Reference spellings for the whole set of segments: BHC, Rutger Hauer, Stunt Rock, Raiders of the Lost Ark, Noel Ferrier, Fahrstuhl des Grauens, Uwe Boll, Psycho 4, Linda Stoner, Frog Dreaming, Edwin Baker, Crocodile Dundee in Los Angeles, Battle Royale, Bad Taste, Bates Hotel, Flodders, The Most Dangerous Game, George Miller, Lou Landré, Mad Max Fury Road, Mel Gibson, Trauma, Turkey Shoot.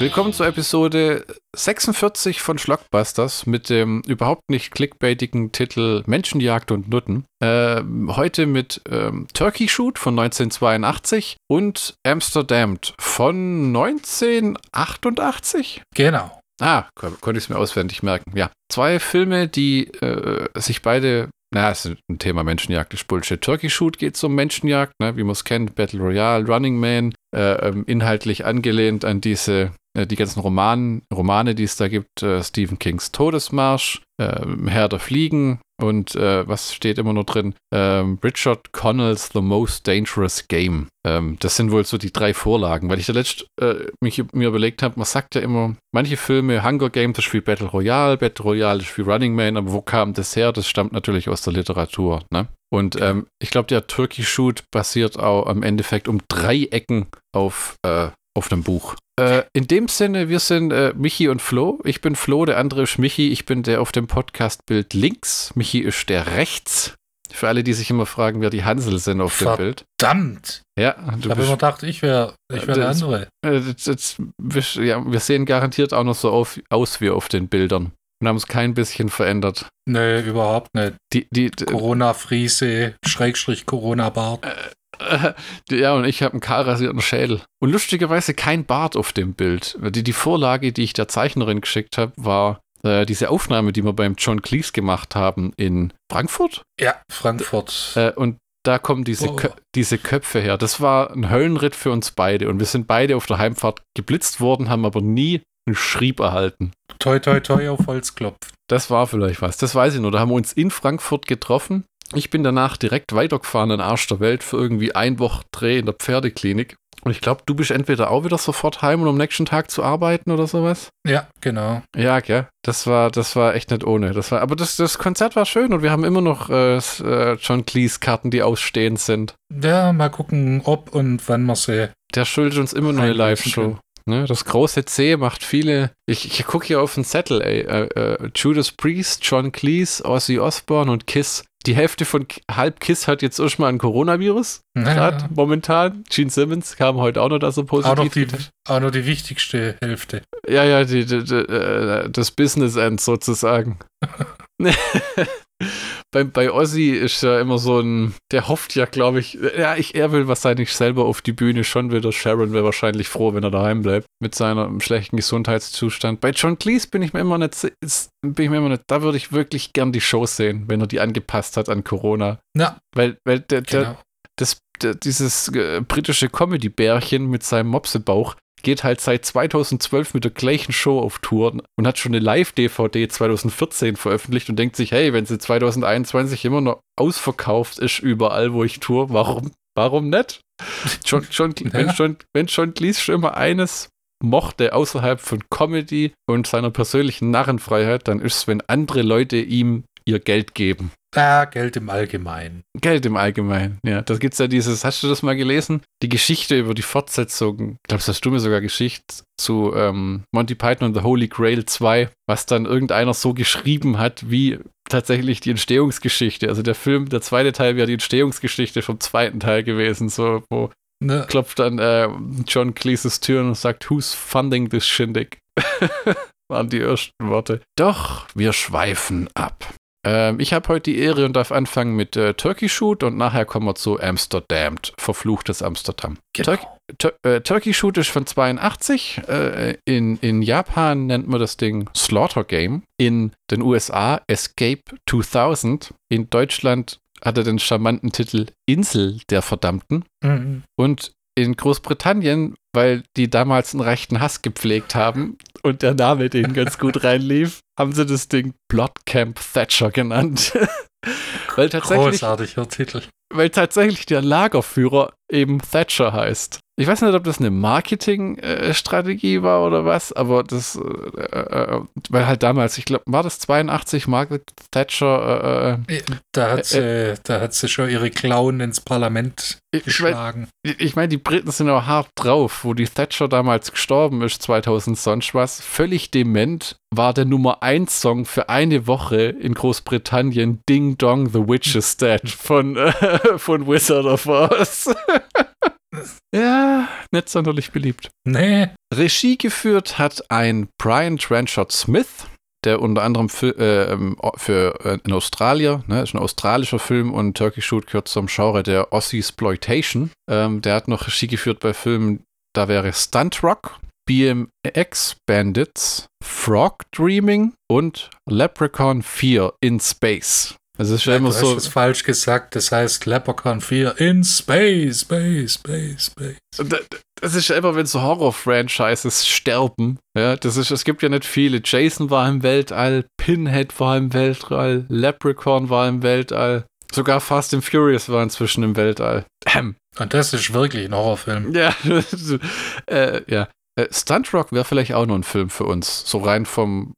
Willkommen zur Episode 46 von Schlockbusters mit dem überhaupt nicht clickbaitigen Titel Menschenjagd und Nutten. Heute mit Turkey Shoot von 1982 und Amsterdamned von 1988? Genau. Ah, konnte ich es mir auswendig merken, ja. Zwei Filme, die sich beide... Na, es ist ein Thema Menschenjagd, ist Bullshit. Turkey Shoot geht es um Menschenjagd, ne, wie man es kennt, Battle Royale, Running Man, inhaltlich angelehnt an die ganzen Romane, die es da gibt, Stephen Kings Todesmarsch, Herr der Fliegen und was steht immer nur drin? Richard Connells The Most Dangerous Game. Das sind wohl so die drei Vorlagen, weil ich da mir überlegt habe, man sagt ja immer, manche Filme, Hunger Games ist wie Battle Royale, ist wie Running Man, aber wo kam das her? Das stammt natürlich aus der Literatur, ne? Und ich glaube, der Turkey Shoot basiert auch am Endeffekt um 3 Ecken auf einem Buch. In dem Sinne, wir sind Michi und Flo. Ich bin Flo, der andere ist Michi. Ich bin der auf dem Podcast-Bild links. Michi ist der rechts. Für alle, die sich immer fragen, wer die Hansel sind auf dem Bild. Verdammt! Ja, ich habe immer gedacht, ich wär der andere. Wir sehen garantiert auch noch so aus wie auf den Bildern. Und haben es kein bisschen verändert. Nee, überhaupt nicht. Die Corona-Friese, Schrägstrich Corona-Bart. Ja, und ich habe einen kahl rasierten Schädel. Und lustigerweise kein Bart auf dem Bild. Die Vorlage, die ich der Zeichnerin geschickt habe, war diese Aufnahme, die wir beim John Cleese gemacht haben in Frankfurt. Ja, Frankfurt. Und da kommen diese Köpfe her. Das war ein Höllenritt für uns beide. Und wir sind beide auf der Heimfahrt geblitzt worden, haben aber nie einen Schrieb erhalten. Toi, toi, toi auf Holz klopft. Das war vielleicht was. Das weiß ich nur. Da haben wir uns in Frankfurt getroffen. Ich bin danach direkt weitergefahren in den Arsch der Welt für irgendwie ein Wochendreh in der Pferdeklinik. Und ich glaube, du bist entweder auch wieder sofort heim, um am nächsten Tag zu arbeiten oder sowas. Ja, genau. Ja, gell. Das war echt nicht ohne. Aber das Konzert war schön und wir haben immer noch John Cleese-Karten, die ausstehend sind. Ja, mal gucken, ob und wann wir sie. Der schuldet uns immer noch eine Live-Show. Ne, das große C macht viele. Ich gucke hier auf den Zettel, ey. Judas Priest, John Cleese, Ozzy Osbourne und Kiss. Die Hälfte von halb Kiss hat jetzt erstmal ein Coronavirus. Naja. Momentan. Gene Simmons kam heute auch noch da so positiv. Auch noch die wichtigste Hälfte. Ja, ja, das Business End sozusagen. Bei Ozzy ist ja immer so ein, der hofft ja, glaube ich, ja, er will wahrscheinlich selber auf die Bühne schon wieder. Sharon wäre wahrscheinlich froh, wenn er daheim bleibt, mit seinem schlechten Gesundheitszustand. Bei John Cleese bin ich mir immer nicht, da würde ich wirklich gern die Show sehen, wenn er die angepasst hat an Corona. Ja. Weil dieses britische Comedy-Bärchen mit seinem Mopsebauch geht halt seit 2012 mit der gleichen Show auf Touren und hat schon eine Live-DVD 2014 veröffentlicht und denkt sich, hey, wenn sie 2021 immer noch ausverkauft ist überall, wo ich tour, warum nicht? Wenn John Cleese schon immer eines mochte außerhalb von Comedy und seiner persönlichen Narrenfreiheit, dann ist es, wenn andere Leute ihm ihr Geld geben. Ah, Geld im Allgemeinen. Geld im Allgemeinen, ja. Da gibt es ja dieses, hast du das mal gelesen? Die Geschichte über die Fortsetzung, ich glaube, das hast du mir sogar geschickt, zu Monty Python und the Holy Grail 2, was dann irgendeiner so geschrieben hat, wie tatsächlich die Entstehungsgeschichte. Also der Film, der zweite Teil wäre die Entstehungsgeschichte vom zweiten Teil gewesen, so, wo ne. Klopft dann John Cleese's Türen und sagt, who's funding this Shindig? Waren die ersten Worte. Doch, wir schweifen ab. Ich habe heute die Ehre und darf anfangen mit Turkey Shoot und nachher kommen wir zu Amsterdamned, verfluchtes Amsterdam. Genau. Turkey Shoot ist von 82. In Japan nennt man das Ding Slaughter Game. In den USA Escape 2000. In Deutschland hat er den charmanten Titel Insel der Verdammten. Mhm. Und in Großbritannien, weil die damals einen rechten Hass gepflegt haben und der Name denen ganz gut reinlief, haben sie das Ding Blood Camp Thatcher genannt. Großartiger Titel. Weil tatsächlich der Lagerführer eben Thatcher heißt. Ich weiß nicht, ob das eine Marketingstrategie war oder was, aber das, weil halt damals, ich glaube, war das 82 Margaret Thatcher? Da hat sie schon ihre Klauen ins Parlament geschlagen. Ich meine, die Briten sind auch hart drauf, wo die Thatcher damals gestorben ist, 2000 sonst was, völlig dement, war der Nummer 1 Song für eine Woche in Großbritannien Ding Dong, The Witch is Dead von Wizard of Oz. Ja, nicht sonderlich beliebt. Nee. Regie geführt hat ein Brian Trenchard-Smith, der unter anderem für in Australien, ne, ist ein australischer Film, und Turkey Shoot gehört zum Genre der Aussie-Sploitation. Der hat noch Regie geführt bei Filmen, da wäre Stunt Rock, BMX Bandits, Frog Dreaming und Leprechaun 4 in Space. Also ist ja immer so. Du hast es falsch gesagt, das heißt Leprechaun 4 in Space, Space. Das ist ja immer, wenn so Horror-Franchises sterben. Ja, das ist, es gibt ja nicht viele. Jason war im Weltall, Pinhead war im Weltall, Leprechaun war im Weltall. Sogar Fast and Furious war inzwischen im Weltall. Und das ist wirklich ein Horrorfilm. Ja, ja. Stunt Rock wäre vielleicht auch noch ein Film für uns, so rein vom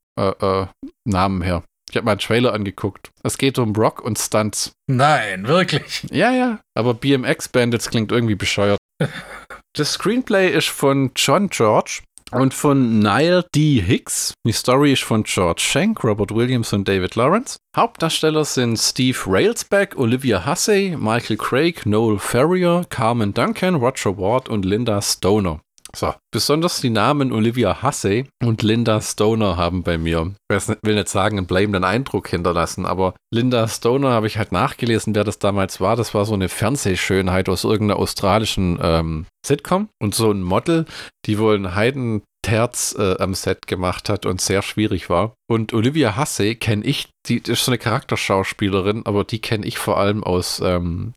Namen her. Ich habe mal einen Trailer angeguckt. Es geht um Rock und Stunts. Nein, wirklich? Ja, ja. Aber BMX Bandits klingt irgendwie bescheuert. Das Screenplay ist von John George und von Niall D. Hicks. Die Story ist von George Schenk, Robert Williams und David Lawrence. Hauptdarsteller sind Steve Railsback, Olivia Hussey, Michael Craig, Noel Ferrier, Carmen Duncan, Roger Ward und Linda Stoner. So, besonders die Namen Olivia Hussey und Linda Stoner haben bei mir, ich will nicht sagen, einen bleibenden Eindruck hinterlassen, aber Linda Stoner habe ich halt nachgelesen, wer das damals war. Das war so eine Fernsehschönheit aus irgendeiner australischen Sitcom und so ein Model, die wohl einen Heidenterz am Set gemacht hat und sehr schwierig war. Und Olivia Hussey kenne ich, die ist so eine Charakterschauspielerin, aber die kenne ich vor allem aus,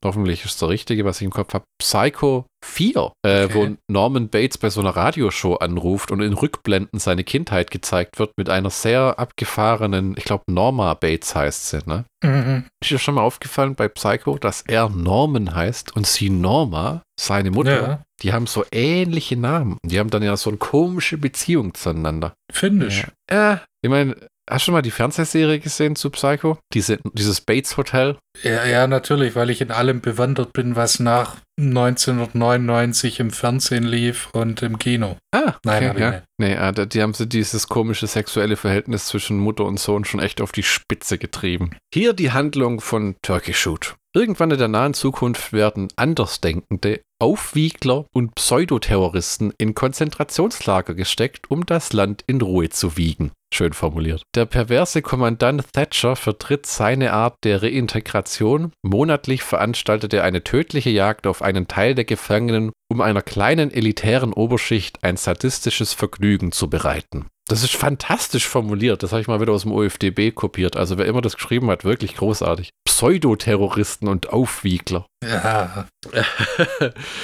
hoffentlich ist das Richtige, was ich im Kopf habe, Psycho 4, okay, wo Norman Bates bei so einer Radioshow anruft und in Rückblenden seine Kindheit gezeigt wird mit einer sehr abgefahrenen, ich glaube Norma Bates heißt sie, ne? Mhm. Ist dir schon mal aufgefallen bei Psycho, dass er Norman heißt und sie Norma, seine Mutter, ja. Die haben so ähnliche Namen. Die haben dann ja so eine komische Beziehung zueinander. Finde ich. Ja. Ich meine, hast du schon mal die Fernsehserie gesehen zu Psycho? Dieses Bates Hotel? Ja, natürlich, weil ich in allem bewandert bin, was nach 1999 im Fernsehen lief und im Kino. Ah, okay, nein, ja. Nee, die haben sie dieses komische sexuelle Verhältnis zwischen Mutter und Sohn schon echt auf die Spitze getrieben. Hier die Handlung von Turkey Shoot. Irgendwann in der nahen Zukunft werden Andersdenkende, Aufwiegler und Pseudoterroristen in Konzentrationslager gesteckt, um das Land in Ruhe zu wiegen. Schön formuliert. Der perverse Kommandant Thatcher vertritt seine Art der Reintegration. Monatlich veranstaltet er eine tödliche Jagd auf einen Teil der Gefangenen, um einer kleinen elitären Oberschicht ein sadistisches Vergnügen zu bereiten. Das ist fantastisch formuliert. Das habe ich mal wieder aus dem OFDB kopiert. Also wer immer das geschrieben hat, wirklich großartig. Pseudoterroristen und Aufwiegler. Ja.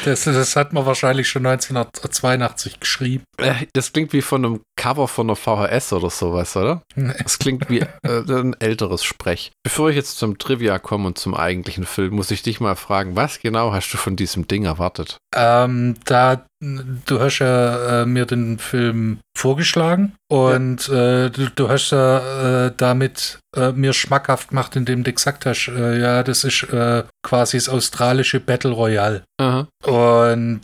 Das hat man wahrscheinlich schon 1982 geschrieben. Das klingt wie von einem Cover von einer VHS oder sowas, oder? Nee. Das klingt wie ein älteres Sprech. Bevor ich jetzt zum Trivia komme und zum eigentlichen Film, muss ich dich mal fragen, was genau hast du von diesem Ding erwartet? Du hast ja mir den Film vorgeschlagen und ja. Du hast ja damit mir schmackhaft gemacht, indem du gesagt hast, ja, das ist quasi das australische Battle Royale. Aha. Und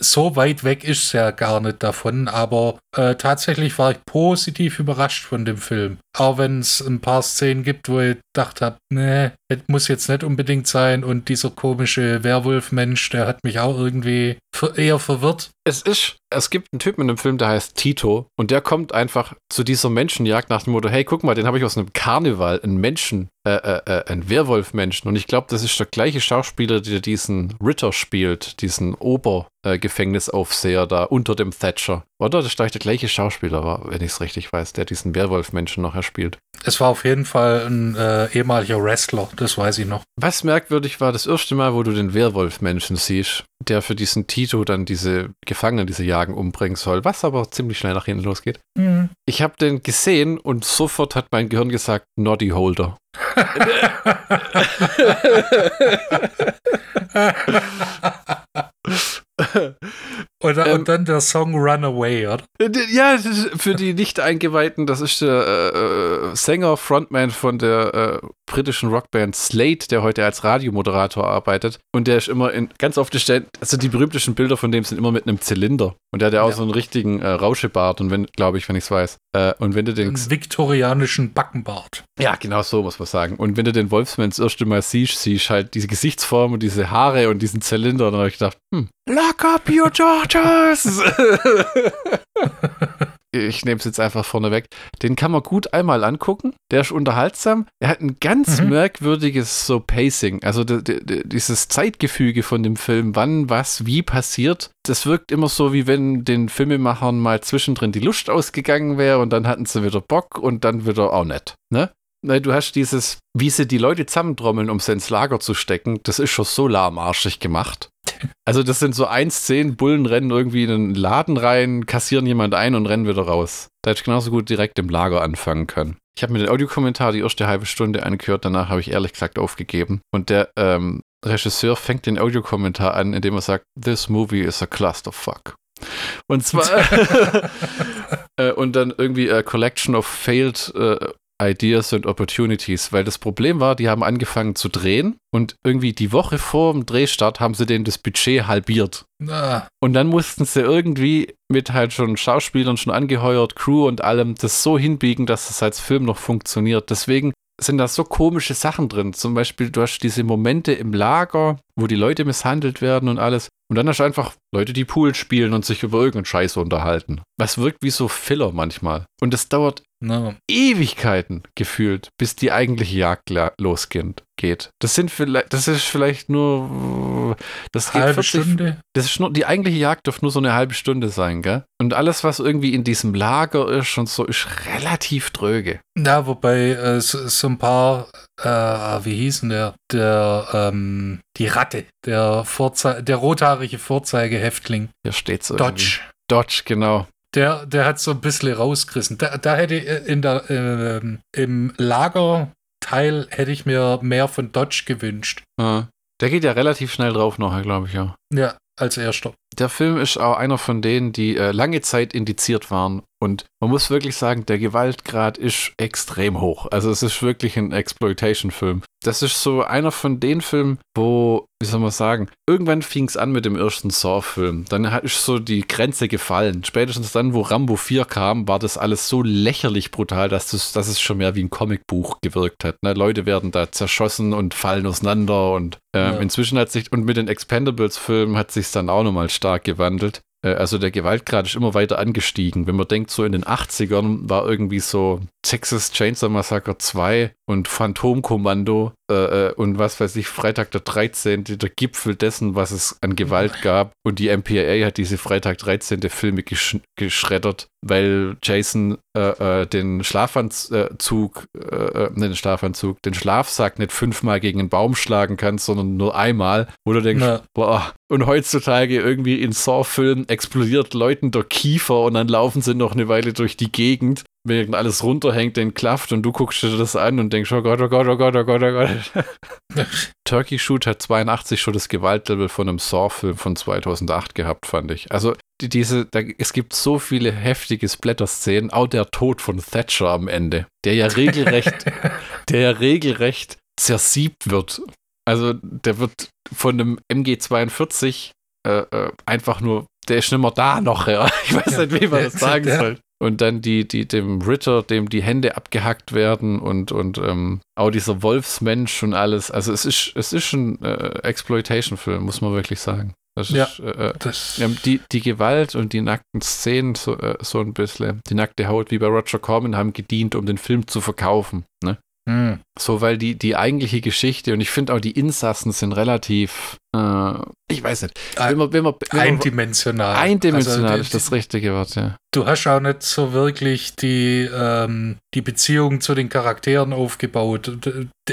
so weit weg ist es ja gar nicht davon, aber tatsächlich war ich positiv überrascht von dem Film. Auch wenn es ein paar Szenen gibt, wo ich gedacht habe, nee, das muss jetzt nicht unbedingt sein, und dieser komische Werwolf-Mensch, der hat mich auch irgendwie eher verwirrt. Es gibt einen Typen in dem Film, der heißt Tito, und der kommt einfach zu dieser Menschenjagd nach dem Motto, hey, guck mal, den habe ich aus einem Karneval, einen Werwolf-Menschen, und ich glaube, das ist der gleiche Schauspieler, der diesen Ritter spielt, diesen Obergefängnisaufseher da unter dem Thatcher. Oder? Das ist gleich der gleiche Schauspieler war, wenn ich es richtig weiß, der diesen Werwolf-Menschen nachher spielt. Es war auf jeden Fall ein ehemaliger Wrestler, das weiß ich noch. Was merkwürdig war, das erste Mal, wo du den Werwolf-Menschen siehst, der für diesen Tito dann diese Gefangenen, diese Jagen umbringen soll, was aber ziemlich schnell nach hinten losgeht. Mhm. Ich habe den gesehen und sofort hat mein Gehirn gesagt, Noddy Holder. Oder, und dann der Song Runaway, oder? Ja, für die Nicht-Eingeweihten, das ist der Sänger, Frontman von der britischen Rockband Slade, der heute als Radiomoderator arbeitet. Und der ist immer ganz oft gestellt, also die berühmtesten Bilder von dem sind immer mit einem Zylinder. Und der hat ja auch so einen richtigen Rauschebart, und glaube ich, wenn ich es weiß. Und wenn du den einen viktorianischen Backenbart. Ja, genau so muss man sagen. Und wenn du den Wolfsman das erste Mal siehst halt diese Gesichtsform und diese Haare und diesen Zylinder. Und dann habe ich gedacht, lock up your Georges! Ich nehme es jetzt einfach vorne weg. Den kann man gut einmal angucken. Der ist unterhaltsam. Er hat ein ganz merkwürdiges so Pacing. Also dieses Zeitgefüge von dem Film, wann, was, wie passiert. Das wirkt immer so, wie wenn den Filmemachern mal zwischendrin die Lust ausgegangen wäre und dann hatten sie wieder Bock und dann wieder auch nicht. Ne? Du hast dieses, wie sie die Leute zusammentrommeln, um sie ins Lager zu stecken, das ist schon so lahmarschig gemacht. Also das sind so 1-10, Bullen rennen irgendwie in einen Laden rein, kassieren jemand ein und rennen wieder raus. Da hätte ich genauso gut direkt im Lager anfangen können. Ich habe mir den Audiokommentar die erste halbe Stunde angehört, danach habe ich ehrlich gesagt aufgegeben. Und der Regisseur fängt den Audiokommentar an, indem er sagt, this movie is a clusterfuck. Und zwar und dann irgendwie a collection of failed Ideas and Opportunities, weil das Problem war, die haben angefangen zu drehen und irgendwie die Woche vor dem Drehstart haben sie denen das Budget halbiert. Und dann mussten sie irgendwie mit halt schon Schauspielern, schon angeheuert, Crew und allem, das so hinbiegen, dass es als Film noch funktioniert. Deswegen sind da so komische Sachen drin. Zum Beispiel, du hast diese Momente im Lager, wo die Leute misshandelt werden und alles. Und dann hast du einfach Leute, die Pool spielen und sich über irgendeinen Scheiß unterhalten. Was wirkt wie so Filler manchmal. Und das dauert Ewigkeiten gefühlt, bis die eigentliche Jagd losgeht. Das halbe geht 40, Stunde? Das ist nur, die eigentliche Jagd dürfte nur so eine halbe Stunde sein, gell? Und alles, was irgendwie in diesem Lager ist und so, ist relativ tröge. Ja, wobei so ein paar, wie hieß denn die Ratte, der rothaarige Vorzeigehäftling. Hier steht's irgendwie. Dodge, genau. Der hat so ein bisschen rausgerissen. Da hätte im Lagerteil hätte ich mir mehr von Dodge gewünscht. Ja. Der geht ja relativ schnell drauf nachher, glaube ich, ja. Ja, als erster. Der Film ist auch einer von denen, die lange Zeit indiziert waren. Und man muss wirklich sagen, der Gewaltgrad ist extrem hoch. Also es ist wirklich ein Exploitation-Film. Das ist so einer von den Filmen, wo, wie soll man sagen, irgendwann fing es an mit dem ersten Saw-Film. Dann ist so die Grenze gefallen. Spätestens dann, wo Rambo 4 kam, war das alles so lächerlich brutal, dass es schon mehr wie ein Comicbuch gewirkt hat. Ne? Leute werden da zerschossen und fallen auseinander. Und inzwischen hat sich, und mit den Expendables-Filmen hat sich es dann auch nochmal stark gewandelt. Also der Gewaltgrad ist immer weiter angestiegen. Wenn man denkt, so in den 80ern war irgendwie so Texas Chainsaw Massacre 2 und Phantomkommando und was weiß ich, Freitag der 13., der Gipfel dessen, was es an Gewalt gab. Und die MPAA hat diese Freitag 13. Filme geschreddert, weil Jason den Schlafsack nicht 5-mal gegen einen Baum schlagen kann, sondern nur einmal. Wo du denkst, boah. Und heutzutage irgendwie in Saw-Filmen explodiert Leuten der Kiefer und dann laufen sie noch eine Weile durch die Gegend, wenn alles runterhängt, den klafft und du guckst dir das an und denkst, oh Gott, oh Gott, oh Gott, oh Gott, oh Gott. Turkey Shoot hat 82 schon das Gewaltlevel von einem Saw-Film von 2008 gehabt, fand ich. Also es gibt so viele heftige Splatter-Szenen, auch der Tod von Thatcher am Ende, der ja regelrecht zersiebt wird. Also der wird von einem MG42 einfach nur, der ist nimmer da noch, ja. Ich weiß nicht, wie man das sagen soll. Und dann dem Ritter, dem die Hände abgehackt werden und auch dieser Wolfsmensch und alles. Also es ist ein Exploitation-Film, muss man wirklich sagen. Das ist, die Gewalt und die nackten Szenen so ein bisschen, die nackte Haut wie bei Roger Corman haben gedient, um den Film zu verkaufen, ne? So, weil die eigentliche Geschichte, und ich finde auch die Insassen sind relativ, ich weiß nicht. Eindimensional. Eindimensional ist das richtige Wort, ja. Du hast auch nicht so wirklich die Beziehung zu den Charakteren aufgebaut.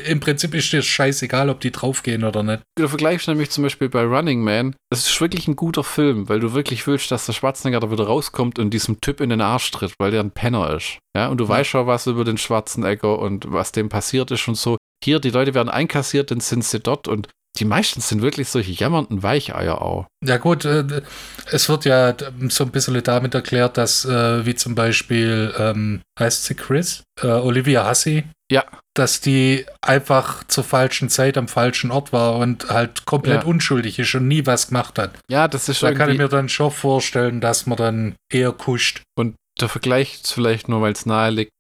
Im Prinzip ist dir scheißegal, ob die draufgehen oder nicht. Du vergleichst nämlich zum Beispiel bei Running Man. Das ist wirklich ein guter Film, weil du wirklich willst, dass der Schwarzenegger da wieder rauskommt und diesem Typ in den Arsch tritt, weil der ein Penner ist. Ja, und du weißt schon was über den Schwarzenegger und was dem passiert ist und so. Hier, die Leute werden einkassiert, dann sind sie dort und die meisten sind wirklich solche jammernden Weicheier auch. Ja gut, es wird ja so ein bisschen damit erklärt, dass wie zum Beispiel, heißt sie Chris? Olivia Hussey. Ja. Dass die einfach zur falschen Zeit am falschen Ort war und halt komplett unschuldig ist und nie was gemacht hat. Ja, das ist schon. Da kann ich mir dann schon vorstellen, dass man dann eher kuscht. Und der Vergleich vielleicht nur, weil es nahe liegt,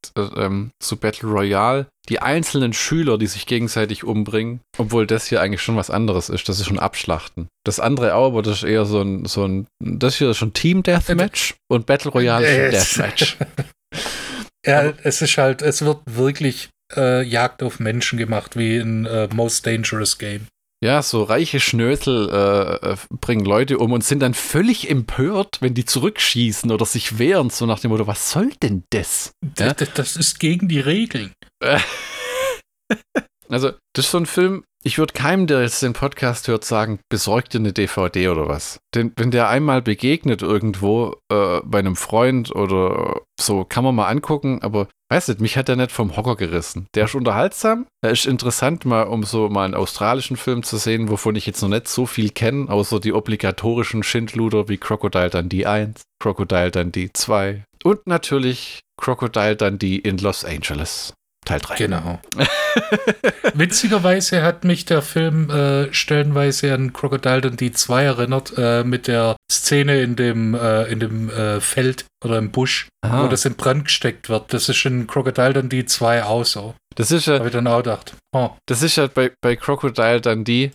zu Battle Royale. Die einzelnen Schüler, die sich gegenseitig umbringen, obwohl das hier eigentlich schon was anderes ist. Das ist schon Abschlachten. Das andere auch, aber das ist eher so ein das hier ist schon Team-Deathmatch und Battle Royale ist ein Deathmatch. Ja, aber es ist halt, es wird wirklich Jagd auf Menschen gemacht, wie in Most Dangerous Game. Ja, so reiche Schnösel bringen Leute um und sind dann völlig empört, wenn die zurückschießen oder sich wehren, so nach dem Motto, was soll denn das? Ja? Das ist gegen die Regeln. Also, das ist so ein Film, ich würde keinem, der jetzt den Podcast hört, sagen, besorgt dir eine DVD oder was. Denn wenn der einmal begegnet irgendwo bei einem Freund oder so, kann man mal angucken, aber weiß nicht, mich hat der nicht vom Hocker gerissen. Der ist unterhaltsam, der ist interessant, mal um so mal einen australischen Film zu sehen, wovon ich jetzt noch nicht so viel kenne, außer die obligatorischen Schindluder wie Crocodile Dundee 1, Crocodile Dundee 2 und natürlich Crocodile Dundee in Los Angeles. Teil 3. Genau. Witzigerweise hat mich der Film stellenweise an Crocodile Dundee 2 erinnert, mit der Szene in dem Feld oder im Busch, wo das in Brand gesteckt wird. Das ist in Crocodile Dundee 2 auch so. Das ist ja, habe ich dann auch gedacht. Oh. Das ist ja bei Crocodile Dundee,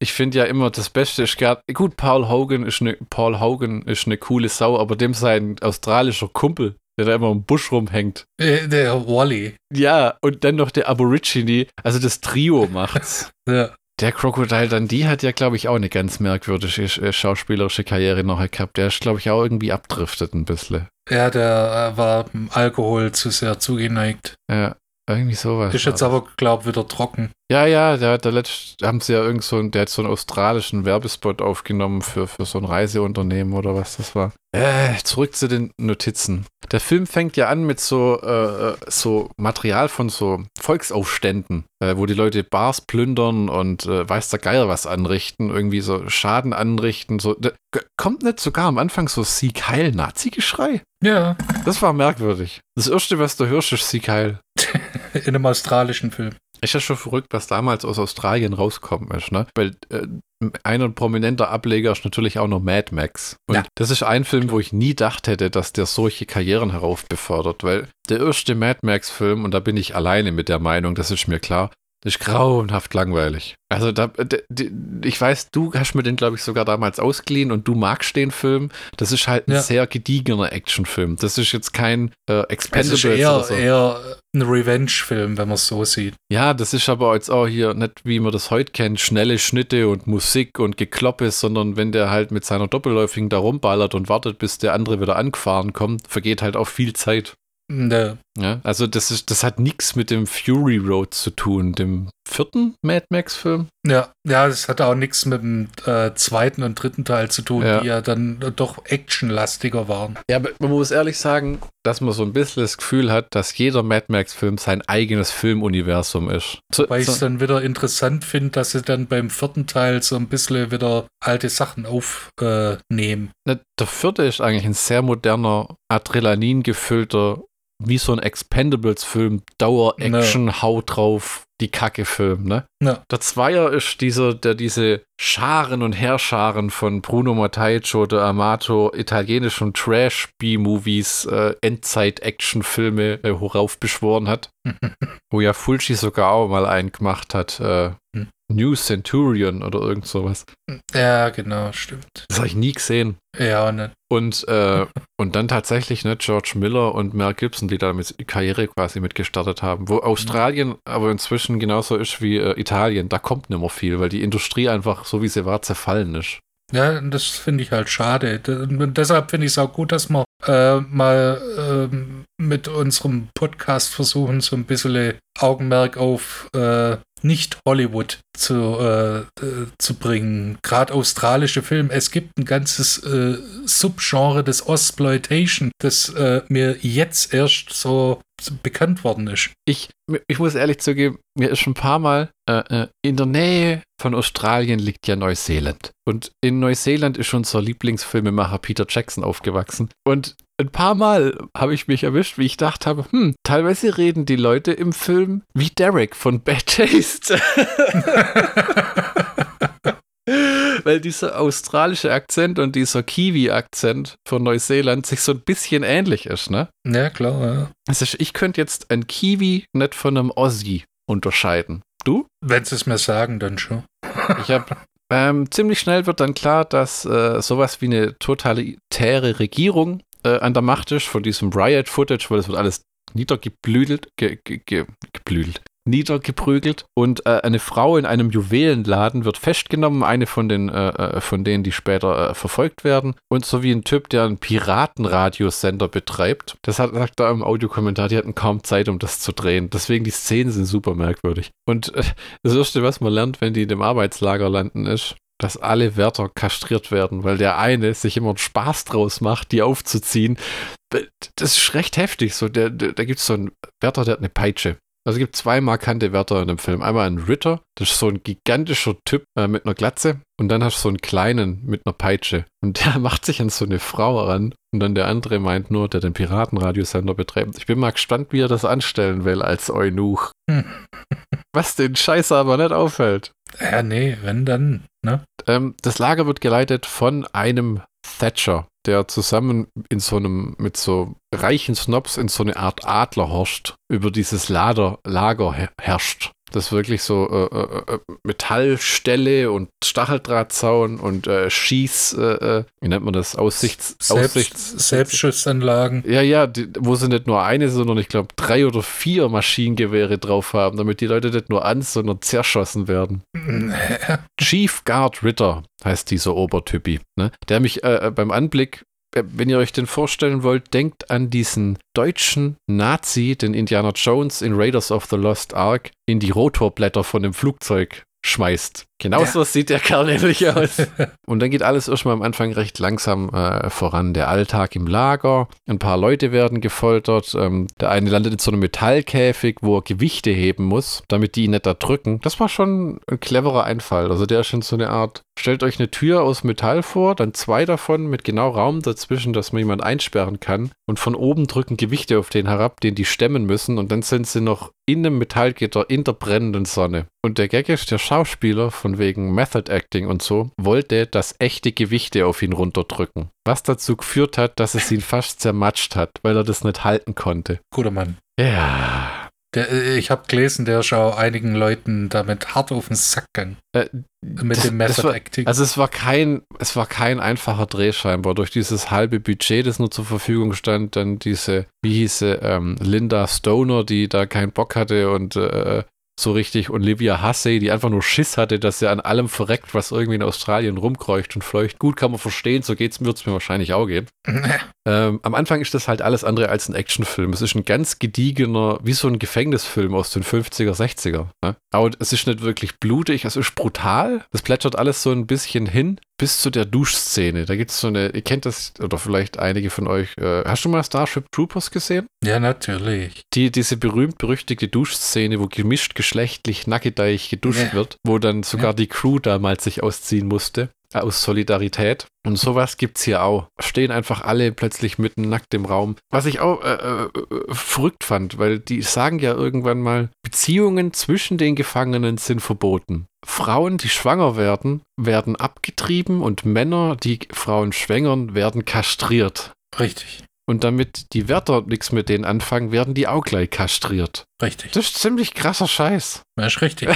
ich finde ja immer das Beste ist gerade, gut, Paul Hogan ist eine coole Sau, aber dem sein australischer Kumpel, der da immer im Busch rumhängt. Der Wally. Ja, und dann noch der Aborigine, also das Trio macht's. Ja. Der Crocodile Dundee hat ja, glaube ich, auch eine ganz merkwürdige schauspielerische Karriere noch gehabt. Der ist, glaube ich, auch irgendwie abdriftet ein bisschen. Ja, der war Alkohol zu sehr zugeneigt. Ja, irgendwie sowas. Ist jetzt aber, glaube ich, wieder trocken. Ja, der hat so einen australischen Werbespot aufgenommen für so ein Reiseunternehmen oder was das war. Zurück zu den Notizen. Der Film fängt ja an mit so Material von so Volksaufständen, wo die Leute Bars plündern und weiß der Geier was anrichten, irgendwie so Schaden anrichten. So. Kommt nicht sogar am Anfang so Sieg Heil Nazi-Geschrei? Ja. Das war merkwürdig. Das Erste, was du hörst, ist Sieg Heil. In einem australischen Film. Ist ja schon verrückt, was damals aus Australien rauskommen ist, ne? Weil ein prominenter Ableger ist natürlich auch noch Mad Max. Und das ist ein Film, wo ich nie gedacht hätte, dass der solche Karrieren heraufbefördert, weil der erste Mad Max-Film, und da bin ich alleine mit der Meinung, das ist mir klar, ist grauenhaft langweilig. Also ich weiß, du hast mir den, glaube ich, sogar damals ausgeliehen und du magst den Film. Das ist halt ein sehr gediegener Actionfilm. Das ist jetzt kein Expendables oder so. Eher ein Revenge-Film, wenn man es so sieht. Ja, das ist aber jetzt auch hier nicht, wie man das heute kennt, schnelle Schnitte und Musik und Gekloppe, sondern wenn der halt mit seiner Doppelläufigen da rumballert und wartet, bis der andere wieder angefahren kommt, vergeht halt auch viel Zeit. Nee. Ja, also das hat nichts mit dem Fury Road zu tun, dem 4. Mad Max-Film. Ja, das hat auch nichts mit dem 2. und 3. Teil zu tun, die ja dann doch actionlastiger waren. Ja, aber man muss ehrlich sagen, dass man so ein bisschen das Gefühl hat, dass jeder Mad Max-Film sein eigenes Filmuniversum ist. Weil ich es dann wieder interessant finde, dass sie dann beim 4. Teil so ein bisschen wieder alte Sachen aufnehmen. Der 4. ist eigentlich ein sehr moderner, Adrenalin gefüllter, wie so ein Expendables-Film, Dauer-Action, hau drauf, die Kacke-Film, ne? Ja. Der 2er ist dieser, der diese Scharen und Heerscharen von Bruno Matteicho, de Amato, italienischen Trash-B-Movies, Endzeit-Action-Filme heraufbeschworen hat. Wo ja Fulci sogar auch mal einen gemacht hat, New Centurion oder irgend sowas. Ja, genau, stimmt. Das habe ich nie gesehen. Ja, ne. Und dann tatsächlich, ne, George Miller und Mel Gibson, die da die Karriere quasi mitgestartet haben. Wo Australien aber inzwischen genauso ist wie Italien. Da kommt nicht mehr viel, weil die Industrie einfach, so wie sie war, zerfallen ist. Ja, das finde ich halt schade. Deshalb finde ich es auch gut, dass wir mal mit unserem Podcast versuchen, so ein bisschen Augenmerk auf nicht Hollywood zu bringen. Gerade australische Filme. Es gibt ein ganzes Subgenre des Ostploitation, das mir jetzt erst so bekannt worden ist. Ich muss ehrlich zugeben, mir ist schon ein paar Mal in der Nähe von Australien liegt ja Neuseeland. Und in Neuseeland ist unser Lieblingsfilmemacher Peter Jackson aufgewachsen. Und ein paar Mal habe ich mich erwischt, wie ich gedacht habe, teilweise reden die Leute im Film wie Derek von Bad Taste. Weil dieser australische Akzent und dieser Kiwi-Akzent von Neuseeland sich so ein bisschen ähnlich ist, ne? Ja, klar, ja. Also ich könnte jetzt ein Kiwi nicht von einem Aussie unterscheiden. Du? Wenn sie es mir sagen, dann schon. Ich habe... ziemlich schnell wird dann klar, dass sowas wie eine totalitäre Regierung an der Macht ist, von diesem Riot-Footage, weil das wird alles niedergeprügelt und eine Frau in einem Juwelenladen wird festgenommen, eine von denen, die später verfolgt werden, und sowie ein Typ, der einen Piratenradiosender betreibt. Das sagt er im Audiokommentar, die hatten kaum Zeit, um das zu drehen. Deswegen, die Szenen sind super merkwürdig. Und das Erste, was man lernt, wenn die in dem Arbeitslager landen, ist, dass alle Wärter kastriert werden, weil der eine sich immer einen Spaß draus macht, die aufzuziehen. Das ist recht heftig. So, da gibt es so einen Wärter, der hat eine Peitsche. Also es gibt zwei markante Wärter in dem Film. Einmal einen Ritter, das ist so ein gigantischer Typ mit einer Glatze. Und dann hast du so einen kleinen mit einer Peitsche. Und der macht sich an so eine Frau ran. Und dann der andere meint nur, der den Piratenradiosender betreibt. Ich bin mal gespannt, wie er das anstellen will als Eunuch. Was den Scheiße aber nicht auffällt. Ja, nee, wenn dann, ne? Das Lager wird geleitet von einem Thatcher, der zusammen mit so reichen Snobs in so eine Art Adler horcht, über dieses Lager herrscht. Das wirklich so Metallställe und Stacheldrahtzaun und wie nennt man das? Selbstschussanlagen. Ja, wo sie nicht nur eine, sondern ich glaube 3 oder 4 Maschinengewehre drauf haben, damit die Leute nicht nur an, sondern zerschossen werden. Chief Guard Ritter heißt dieser Obertypi, ne? Der mich beim Anblick, wenn ihr euch den vorstellen wollt, denkt an diesen deutschen Nazi, den Indiana Jones in Raiders of the Lost Ark in die Rotorblätter von dem Flugzeug schmeißt. Genau so sieht der Kerl nämlich aus. Und dann geht alles erstmal am Anfang recht langsam voran. Der Alltag im Lager, ein paar Leute werden gefoltert, der eine landet in so einem Metallkäfig, wo er Gewichte heben muss, damit die ihn nicht erdrücken. Das war schon ein cleverer Einfall. Also der ist schon so eine Art, stellt euch eine Tür aus Metall vor, dann 2 davon mit genau Raum dazwischen, dass man jemanden einsperren kann, und von oben drücken Gewichte auf den herab, den die stemmen müssen, und dann sind sie noch in einem Metallgitter in der brennenden Sonne. Und der Gag ist, der Schauspieler von wegen Method Acting und so, wollte das echte Gewichte auf ihn runterdrücken. Was dazu geführt hat, dass es ihn fast zermatscht hat, weil er das nicht halten konnte. Guter Mann. Ja. Ich habe gelesen, der ist auch einigen Leuten damit hart auf den Sack gegangen. Mit dem Method Acting. Also es war kein einfacher Dreh scheinbar. Durch dieses halbe Budget, das nur zur Verfügung stand, dann diese, wie hieß sie, Linda Stoner, die da keinen Bock hatte, und so richtig Olivia Hussey, die einfach nur Schiss hatte, dass sie an allem verreckt, was irgendwie in Australien rumkreucht und fleucht. Gut, kann man verstehen, so wird's mir wahrscheinlich auch gehen. Am Anfang ist das halt alles andere als ein Actionfilm. Es ist ein ganz gediegener, wie so ein Gefängnisfilm aus den 50er, 60er. Ne? Aber es ist nicht wirklich blutig, es ist brutal. Es plätschert alles so ein bisschen hin bis zu der Duschszene. Da gibt es so eine, ihr kennt das, oder vielleicht einige von euch, hast du mal Starship Troopers gesehen? Ja, natürlich. Diese berühmt-berüchtigte Duschszene, wo gemischt geschlechtlich nackedeich geduscht wird, wo dann sogar die Crew damals sich ausziehen musste, aus Solidarität. Und sowas gibt's hier auch. Stehen einfach alle plötzlich mitten nackt im Raum. Was ich auch verrückt fand, weil die sagen ja irgendwann mal, Beziehungen zwischen den Gefangenen sind verboten. Frauen, die schwanger werden, werden abgetrieben, und Männer, die Frauen schwängern, werden kastriert. Richtig. Und damit die Wärter nichts mit denen anfangen, werden die auch gleich kastriert. Richtig. Das ist ziemlich krasser Scheiß. Das ist richtig.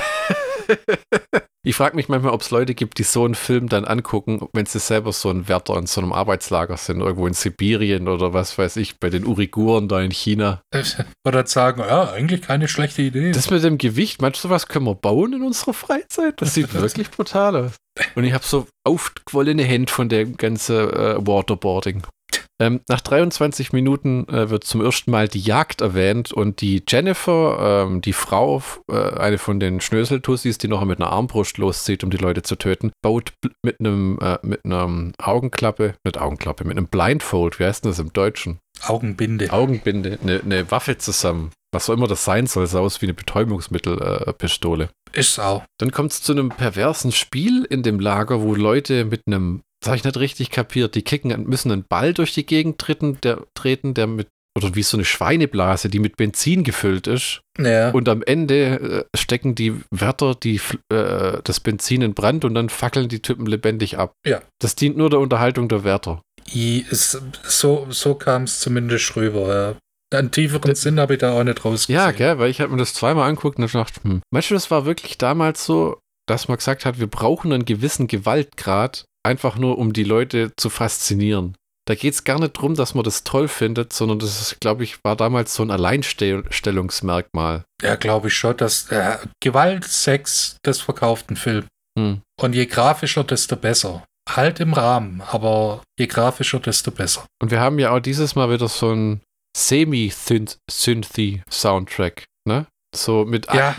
Ich frage mich manchmal, ob es Leute gibt, die so einen Film dann angucken, wenn sie selber so ein Wärter in so einem Arbeitslager sind, irgendwo in Sibirien oder was weiß ich, bei den Uiguren da in China. Oder sagen, ja, eigentlich keine schlechte Idee. Das mit dem Gewicht, meinst du, was können wir bauen in unserer Freizeit? Das sieht wirklich brutal aus. Und ich habe so aufgequollene Hände von dem ganzen Waterboarding. Nach 23 Minuten wird zum ersten Mal die Jagd erwähnt und die Jennifer, die Frau, eine von den Schnöseltussis, die noch mit einer Armbrust loszieht, um die Leute zu töten, baut mit einem Blindfold, wie heißt denn das im Deutschen? Augenbinde, eine Waffe zusammen. Was auch immer das sein soll, sah aus wie eine Betäubungsmittelpistole. Ist auch. Dann kommt es zu einem perversen Spiel in dem Lager, wo Leute mit einem, das habe ich nicht richtig kapiert, die müssen einen Ball durch die Gegend treten, der mit, oder wie so eine Schweineblase, die mit Benzin gefüllt ist. Ja. Und am Ende stecken die Wärter das Benzin in Brand und dann fackeln die Typen lebendig ab. Ja. Das dient nur der Unterhaltung der Wärter. So kam es zumindest rüber, ja. Einen tieferen Sinn habe ich da auch nicht rausgesehen. Ja, gell, weil ich habe mir das zweimal angeguckt und dachte, manchmal, das war wirklich damals so, dass man gesagt hat, wir brauchen einen gewissen Gewaltgrad, einfach nur, um die Leute zu faszinieren. Da geht es gar nicht drum, dass man das toll findet, sondern das ist, glaube ich, war damals so ein Alleinstellungsmerkmal. Ja, glaube ich schon, dass Gewalt, Sex, das verkauft einen Film. Und je grafischer, desto besser. Halt im Rahmen, aber je grafischer, desto besser. Und wir haben ja auch dieses Mal wieder so ein Semi-Synthy-Soundtrack, ne? So mit der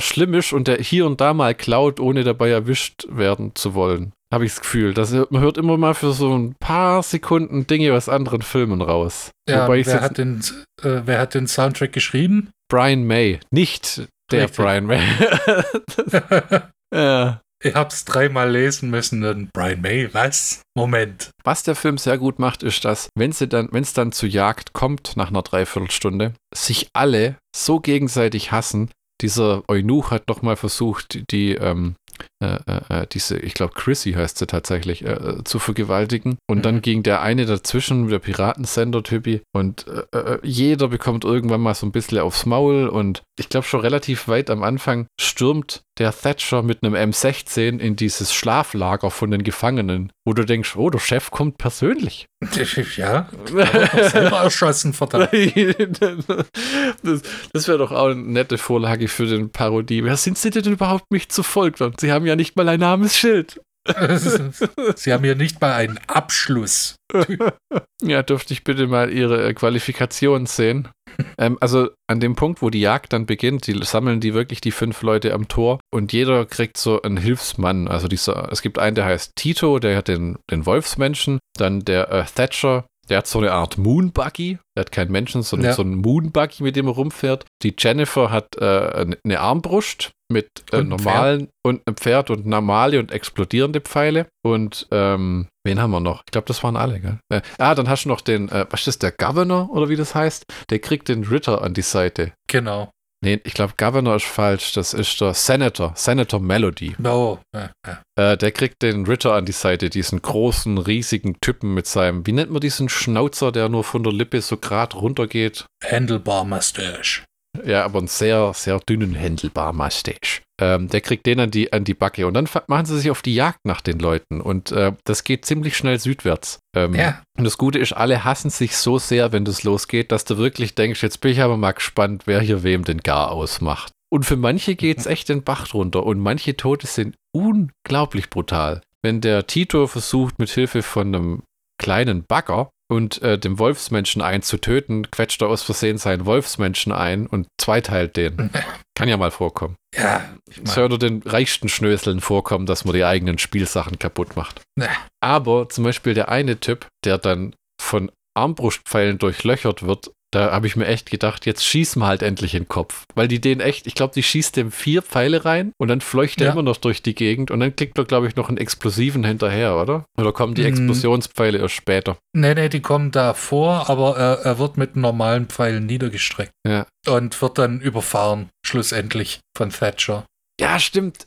Schlimmisch und der hier und da mal klaut, ohne dabei erwischt werden zu wollen. Habe ich das Gefühl. Man hört immer mal für so ein paar Sekunden Dinge aus anderen Filmen raus. Ja, wer hat den Soundtrack geschrieben? Brian May. Nicht der Richtig. Brian May. Ja. Ich hab's dreimal lesen müssen, dann Brian May, was? Moment. Was der Film sehr gut macht, ist, dass, wenn es dann zur Jagd kommt, nach einer Dreiviertelstunde, sich alle so gegenseitig hassen. Dieser Eunuch hat nochmal versucht, ich glaube Chrissy heißt sie tatsächlich, zu vergewaltigen. Und dann ging der eine dazwischen, der Piratensender-Typi. Und jeder bekommt irgendwann mal so ein bisschen aufs Maul. Und ich glaube schon relativ weit am Anfang stürmt der Thatcher mit einem M16 in dieses Schlaflager von den Gefangenen, wo du denkst, oh, der Chef kommt persönlich. Ja, selber erschossen, verdammt. Das wäre doch auch eine nette Vorlage für den Parodie. Wer sind Sie denn überhaupt, mich zu folgen? Sie haben ja nicht mal ein Namensschild. Sie haben ja nicht mal einen Abschluss. Ja, dürfte ich bitte mal Ihre Qualifikation sehen? Also an dem Punkt, wo die Jagd dann beginnt, die sammeln die wirklich die 5 Leute am Tor und jeder kriegt so einen Hilfsmann. Also es gibt einen, der heißt Tito, der hat den Wolfsmenschen, dann der Thatcher, der hat so eine Art Moonbuggy, der hat keinen Menschen, sondern so einen Moonbuggy, mit dem er rumfährt. Die Jennifer hat eine Armbrust mit einem Pferd und normale und explodierende Pfeile. Und wen haben wir noch? Ich glaube, das waren alle, gell? Dann hast du noch den, was ist der Governor oder wie das heißt? Der kriegt den Ritter an die Seite. Genau. Nee, ich glaube, Governor ist falsch. Das ist der Senator Melody. Oh. Ja. Der kriegt den Ritter an die Seite, diesen großen, riesigen Typen mit seinem, wie nennt man diesen Schnauzer, der nur von der Lippe so gerade runtergeht? Handlebar-Mustache. Ja, aber einen sehr, sehr dünnen Handlebar-Mustache. Der kriegt den an die Backe. Und dann machen sie sich auf die Jagd nach den Leuten. Und das geht ziemlich schnell südwärts. Und das Gute ist, alle hassen sich so sehr, wenn das losgeht, dass du wirklich denkst, jetzt bin ich aber mal gespannt, wer hier wem den Gar ausmacht. Und für manche geht's echt den Bach runter. Und manche Tote sind unglaublich brutal. Wenn der Tito versucht, mit Hilfe von einem kleinen Bagger und dem Wolfsmenschen einen zu töten, quetscht er aus Versehen seinen Wolfsmenschen ein und zweiteilt den. Kann ja mal vorkommen. Ja. Es hört nur den reichsten Schnöseln vorkommen, dass man die eigenen Spielsachen kaputt macht. Ja. Aber zum Beispiel der eine Typ, der dann von Armbrustpfeilen durchlöchert wird, da habe ich mir echt gedacht, jetzt schießen wir halt endlich in den Kopf. Weil die den echt, ich glaube, die schießt dem 4 Pfeile rein und dann fleucht er immer noch durch die Gegend und dann kriegt er, glaube ich, noch einen Explosiven hinterher, oder? Oder kommen die Explosionspfeile erst später? Nee, die kommen davor, aber er wird mit normalen Pfeilen niedergestreckt. Ja. Und wird dann überfahren, schlussendlich, von Thatcher. Ja, stimmt.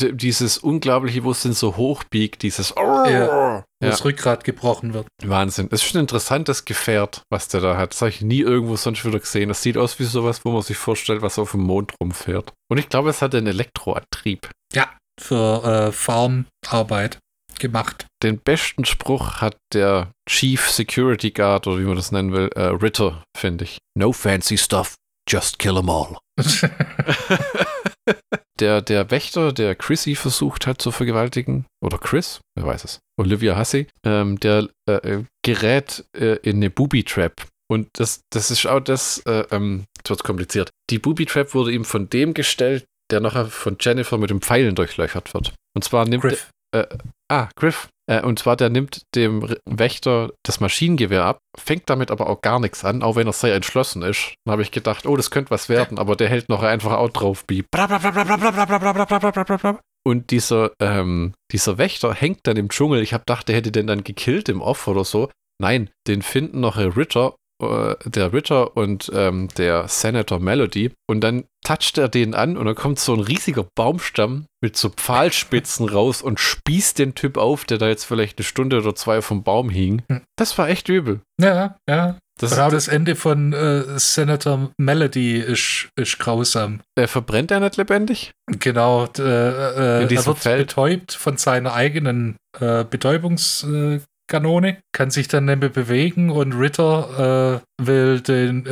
Dieses Unglaubliche, wo es denn so hochbiegt, dieses wo das Rückgrat gebrochen wird. Wahnsinn. Das ist schon ein interessantes Gefährt, was der da hat. Das habe ich nie irgendwo sonst wieder gesehen. Das sieht aus wie sowas, wo man sich vorstellt, was auf dem Mond rumfährt. Und ich glaube, es hat einen Elektroantrieb. Ja, für Farmarbeit gemacht. Den besten Spruch hat der Chief Security Guard, oder wie man das nennen will, Ritter, finde ich. No fancy stuff, just kill them all. der Wächter, der Chrissy versucht hat zu vergewaltigen, oder Chris, wer weiß es, Olivia Hussey, der gerät in eine Booby-Trap. Und das ist auch das, jetzt wird es kompliziert. Die Booby-Trap wurde ihm von dem gestellt, der nachher von Jennifer mit dem Pfeilen durchlöchert wird. Und zwar nimmt Griff. Griff. Und zwar, der nimmt dem Wächter das Maschinengewehr ab, fängt damit aber auch gar nichts an, auch wenn er sehr entschlossen ist. Dann habe ich gedacht, oh, das könnte was werden, aber der hält noch einfach auch drauf, wie und dieser Wächter hängt dann im Dschungel. Ich habe gedacht, der hätte den dann gekillt im Off oder so. Nein, den finden noch der Ritter und der Senator Melody, und dann toucht er den an und dann kommt so ein riesiger Baumstamm mit so Pfahlspitzen raus und spießt den Typ auf, der da jetzt vielleicht eine Stunde oder zwei vom Baum hing. Das war echt übel. Ja, ja. Das Ende von Senator Melody ist grausam. Verbrennt er nicht lebendig? Genau. Er wird betäubt von seiner eigenen Betäubungskanone, kann sich dann nicht mehr bewegen, und Ritter will den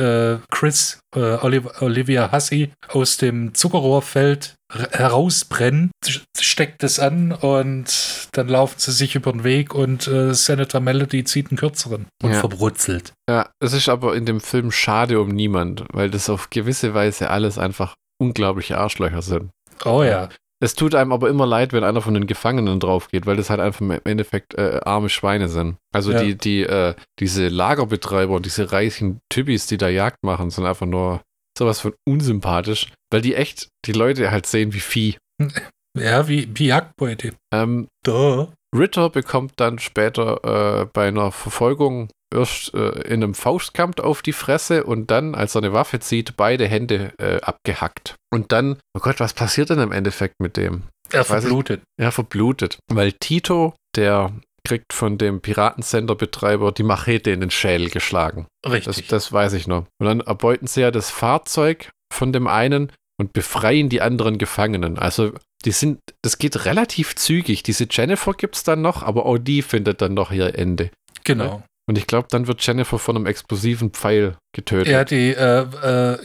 Chris, Olivia Hussey, aus dem Zuckerrohrfeld herausbrennen, steckt es an, und dann laufen sie sich über den Weg, und Senator Melody zieht einen kürzeren und verbrutzelt. Ja, es ist aber in dem Film schade um niemand, weil das auf gewisse Weise alles einfach unglaubliche Arschlöcher sind. Oh ja. Es tut einem aber immer leid, wenn einer von den Gefangenen drauf geht, weil das halt einfach im Endeffekt arme Schweine sind. Also diese Lagerbetreiber und diese reichen Typis, die da Jagd machen, sind einfach nur sowas von unsympathisch, weil die echt die Leute halt sehen wie Vieh. Ja, wie Jagdbeute. Ritter bekommt dann später bei einer Verfolgung erst in einem Faustkampf auf die Fresse und dann, als er eine Waffe zieht, beide Hände abgehackt. Und dann, oh Gott, was passiert denn im Endeffekt mit dem? Er verblutet. Weil Tito, der kriegt von dem Piratensenderbetreiber die Machete in den Schädel geschlagen. Richtig. Das weiß ich noch. Und dann erbeuten sie ja das Fahrzeug von dem einen und befreien die anderen Gefangenen. Also das geht relativ zügig. Diese Jennifer gibt's dann noch, aber auch die findet dann noch ihr Ende. Genau. Ja? Und ich glaube, dann wird Jennifer von einem explosiven Pfeil getötet. Ja,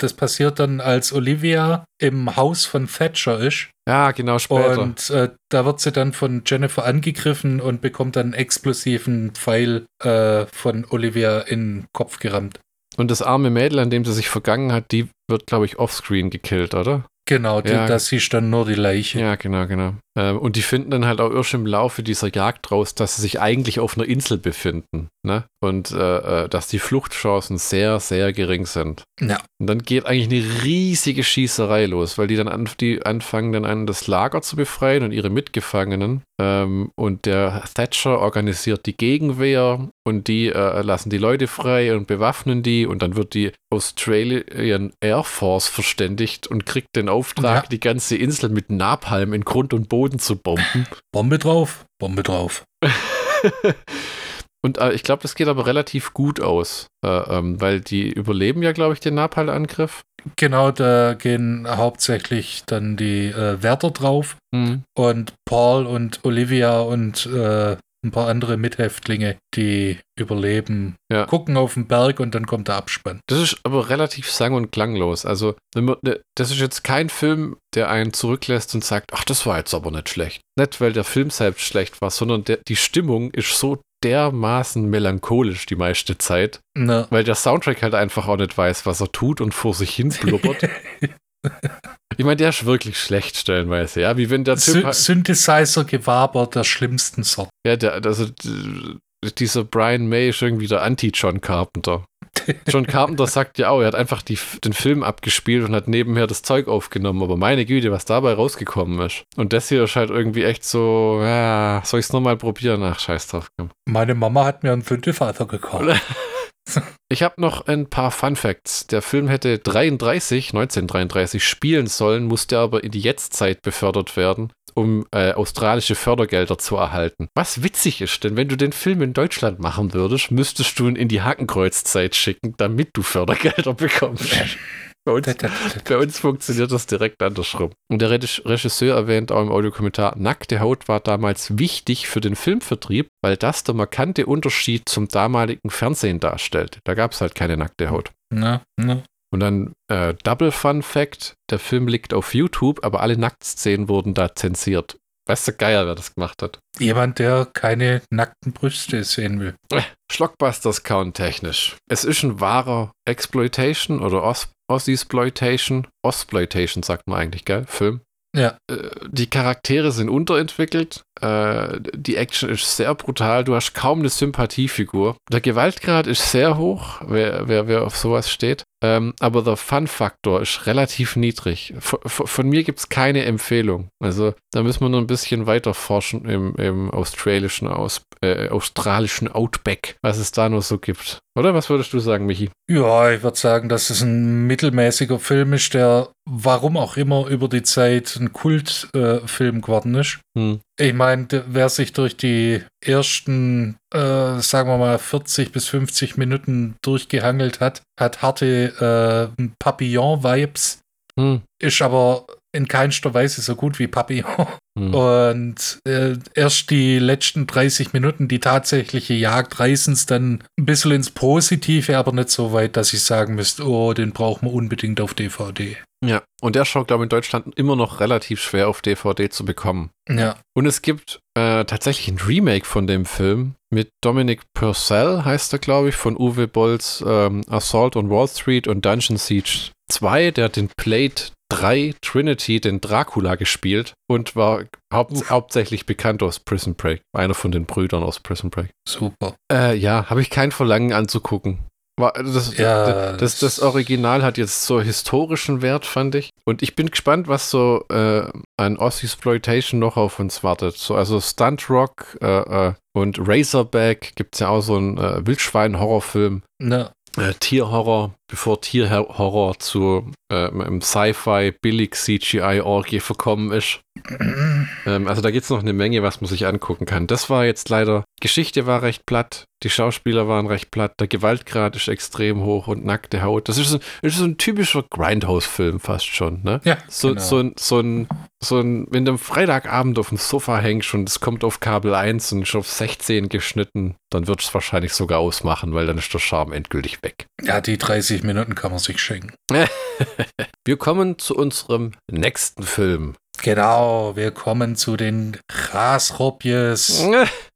das passiert dann, als Olivia im Haus von Thatcher ist. Ja, genau, später. Und da wird sie dann von Jennifer angegriffen und bekommt dann einen explosiven Pfeil von Olivia in den Kopf gerammt. Und das arme Mädel, an dem sie sich vergangen hat, die wird, glaube ich, offscreen gekillt, oder? Genau, das ist dann nur die Leiche. Ja, genau. Und die finden dann halt auch erst im Laufe dieser Jagd raus, dass sie sich eigentlich auf einer Insel befinden, ne? Und dass die Fluchtchancen sehr, sehr gering sind. Ja. Und dann geht eigentlich eine riesige Schießerei los, weil die dann anfangen, das Lager zu befreien und ihre Mitgefangenen. Und der Thatcher organisiert die Gegenwehr, und die lassen die Leute frei und bewaffnen die, und dann wird die Australian Air Force verständigt und kriegt den Auftrag, die ganze Insel mit Napalm in Grund und Boden zu bomben. Bombe drauf. Und ich glaube, das geht aber relativ gut aus, weil die überleben ja, glaube ich, den Napalm-Angriff. Genau, da gehen hauptsächlich dann die Wärter drauf, und Paul und Olivia und ein paar andere Mithäftlinge, die überleben, gucken auf den Berg, und dann kommt der Abspann. Das ist aber relativ sang- und klanglos. Also, das ist jetzt kein Film, der einen zurücklässt und sagt, ach, das war jetzt aber nicht schlecht. Nicht, weil der Film selbst schlecht war, sondern die Stimmung ist so dermaßen melancholisch die meiste Zeit, weil der Soundtrack halt einfach auch nicht weiß, was er tut und vor sich hin blubbert. Ich meine, der ist wirklich schlecht stellenweise, ja, wie wenn der Typ Synthesizer-Gewaber der schlimmsten Sorte. Ja, dieser Brian May ist irgendwie der Anti-John Carpenter. John Carpenter sagt ja auch, er hat einfach den Film abgespielt und hat nebenher das Zeug aufgenommen, aber meine Güte, was dabei rausgekommen ist. Und das hier ist halt irgendwie echt so, ja, soll ich es nochmal probieren? Ach, scheiß drauf. Meine Mama hat mir einen Synthesizer gekauft. Ich habe noch ein paar Fun Facts. Der Film hätte 1933 spielen sollen, musste aber in die Jetztzeit befördert werden, um australische Fördergelder zu erhalten. Was witzig ist, denn wenn du den Film in Deutschland machen würdest, müsstest du ihn in die Hakenkreuzzeit schicken, damit du Fördergelder bekommst. Bei uns funktioniert das direkt andersrum. Und der Regisseur erwähnt auch im Audiokommentar, nackte Haut war damals wichtig für den Filmvertrieb, weil das der markante Unterschied zum damaligen Fernsehen darstellt. Da gab es halt keine nackte Haut. Und dann Double Fun Fact, der Film liegt auf YouTube, aber alle Nacktszenen wurden da zensiert. Weißt du, Geier, wer das gemacht hat? Jemand, der keine nackten Brüste sehen will. Schlockbusters count technisch. Es ist ein wahrer Exploitation oder Ossploitation sagt man eigentlich, gell? Film. Ja. Die Charaktere sind unterentwickelt. Die Action ist sehr brutal. Du hast kaum eine Sympathiefigur. Der Gewaltgrad ist sehr hoch, wer auf sowas steht. Aber der Fun-Faktor ist relativ niedrig. Von mir gibt es keine Empfehlung. Also da müssen wir noch ein bisschen weiter forschen im australischen Outback, was es da nur so gibt. Oder was würdest du sagen, Michi? Ja, ich würde sagen, dass es ein mittelmäßiger Film ist, der warum auch immer über die Zeit ein Kultfilm geworden ist. Ich meine, wer sich durch die ersten, sagen wir mal, 40 bis 50 Minuten durchgehangelt hat, hat harte Papillon-Vibes, ist aber in keinster Weise so gut wie Papillon. Und erst die letzten 30 Minuten, die tatsächliche Jagd, reißen es dann ein bisschen ins Positive, aber nicht so weit, dass ich sagen müsste, oh, den brauchen wir unbedingt auf DVD. Ja, und der schaut, glaube ich, in Deutschland immer noch relativ schwer auf DVD zu bekommen. Ja. Und es gibt tatsächlich ein Remake von dem Film mit Dominic Purcell, heißt er, glaube ich, von Uwe Bolls Assault on Wall Street und Dungeon Siege 2, der hat den Blade 3 Trinity, den Dracula, gespielt und war hauptsächlich bekannt aus Prison Break. Einer von den Brüdern aus Prison Break. Super. Ja, habe ich kein Verlangen anzugucken. Das Original hat jetzt so historischen Wert, fand ich. Und ich bin gespannt, was so an Ossi-Sploitation noch auf uns wartet. So, also Stunt Rock und Razorback, gibt es ja auch so einen Wildschwein-Horrorfilm. Tierhorror, bevor Tierhorror zu einem Sci-Fi billig CGI-Orgie verkommen ist. Also da gibt es noch eine Menge, was man sich angucken kann. Das war jetzt leider, Geschichte war recht platt, die Schauspieler waren recht platt, der Gewaltgrad ist extrem hoch und nackte Haut. Das ist so ein typischer Grindhouse-Film fast schon, ne? Ja, genau. Wenn du am Freitagabend auf dem Sofa hängst und es kommt auf Kabel 1 und ist auf 16 geschnitten, dann wird es wahrscheinlich sogar ausmachen, weil dann ist der Charme endgültig weg. Ja, die 30 Minuten kann man sich schenken. Wir kommen zu unserem nächsten Film. Genau, wir kommen zu den Graasropjes,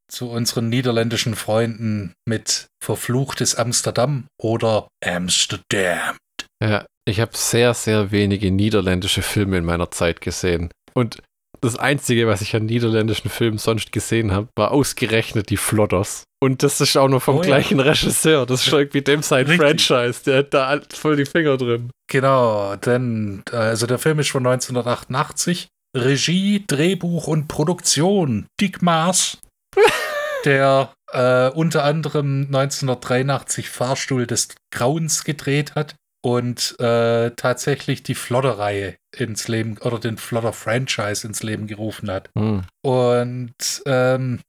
zu unseren niederländischen Freunden mit Verfluchtes Amsterdam oder Amsterdamned. Ja, ich habe sehr, sehr wenige niederländische Filme in meiner Zeit gesehen. Und das Einzige, was ich an niederländischen Filmen sonst gesehen habe, war ausgerechnet die Flodders. Und das ist auch nur vom gleichen Regisseur. Das ist schon irgendwie dem sein Franchise. Der hat da voll die Finger drin. Genau, denn also der Film ist von 1988. Regie, Drehbuch und Produktion Dick Maas, der unter anderem 1983 Fahrstuhl des Grauens gedreht hat. Und tatsächlich die Flodder-Reihe ins Leben oder den Flodder-Franchise ins Leben gerufen hat. Und in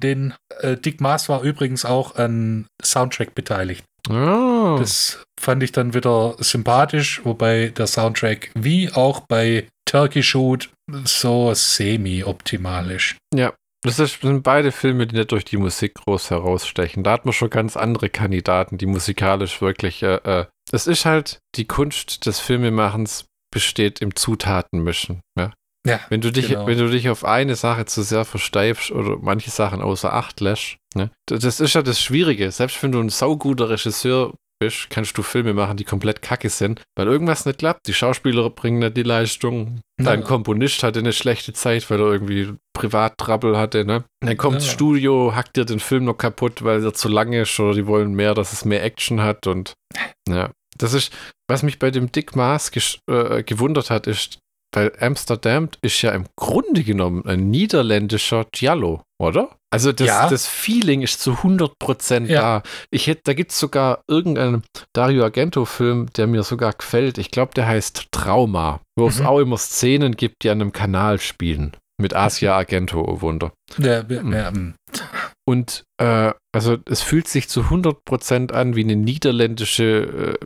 den Dick Maas war übrigens auch an Soundtrack beteiligt. Das fand ich dann wieder sympathisch, wobei der Soundtrack wie auch bei Turkey Shoot so semi-optimal ist. Ja. Das sind beide Filme, die nicht durch die Musik groß herausstechen. Da hat man schon ganz andere Kandidaten, die musikalisch wirklich... Es ist halt, die Kunst des Filmemachens besteht im Zutatenmischen. Ja? Ja, wenn du dich auf eine Sache zu sehr versteifst oder manche Sachen außer Acht lässt, ne? Das ist ja das Schwierige. Selbst wenn du ein sauguter Regisseur bist, kannst du Filme machen, die komplett kacke sind, weil irgendwas nicht klappt. Die Schauspieler bringen nicht die Leistung. Dein Komponist hatte eine schlechte Zeit, weil er irgendwie Privattrabbel hatte, ne? Dann kommt das Studio, hackt dir den Film noch kaputt, weil er zu lang ist oder die wollen mehr, dass es mehr Action hat und ja. Das ist, was mich bei dem Dick Maas gewundert hat, ist, weil Amsterdam ist ja im Grunde genommen ein niederländischer Giallo, oder? Also das Feeling ist zu 100% da. Da gibt es sogar irgendeinen Dario Argento-Film, der mir sogar gefällt. Ich glaube, der heißt Trauma, wo es auch immer Szenen gibt, die an einem Kanal spielen. Mit Asia Argento, oh Wunder. Und also es fühlt sich zu 100% an wie ein niederländischer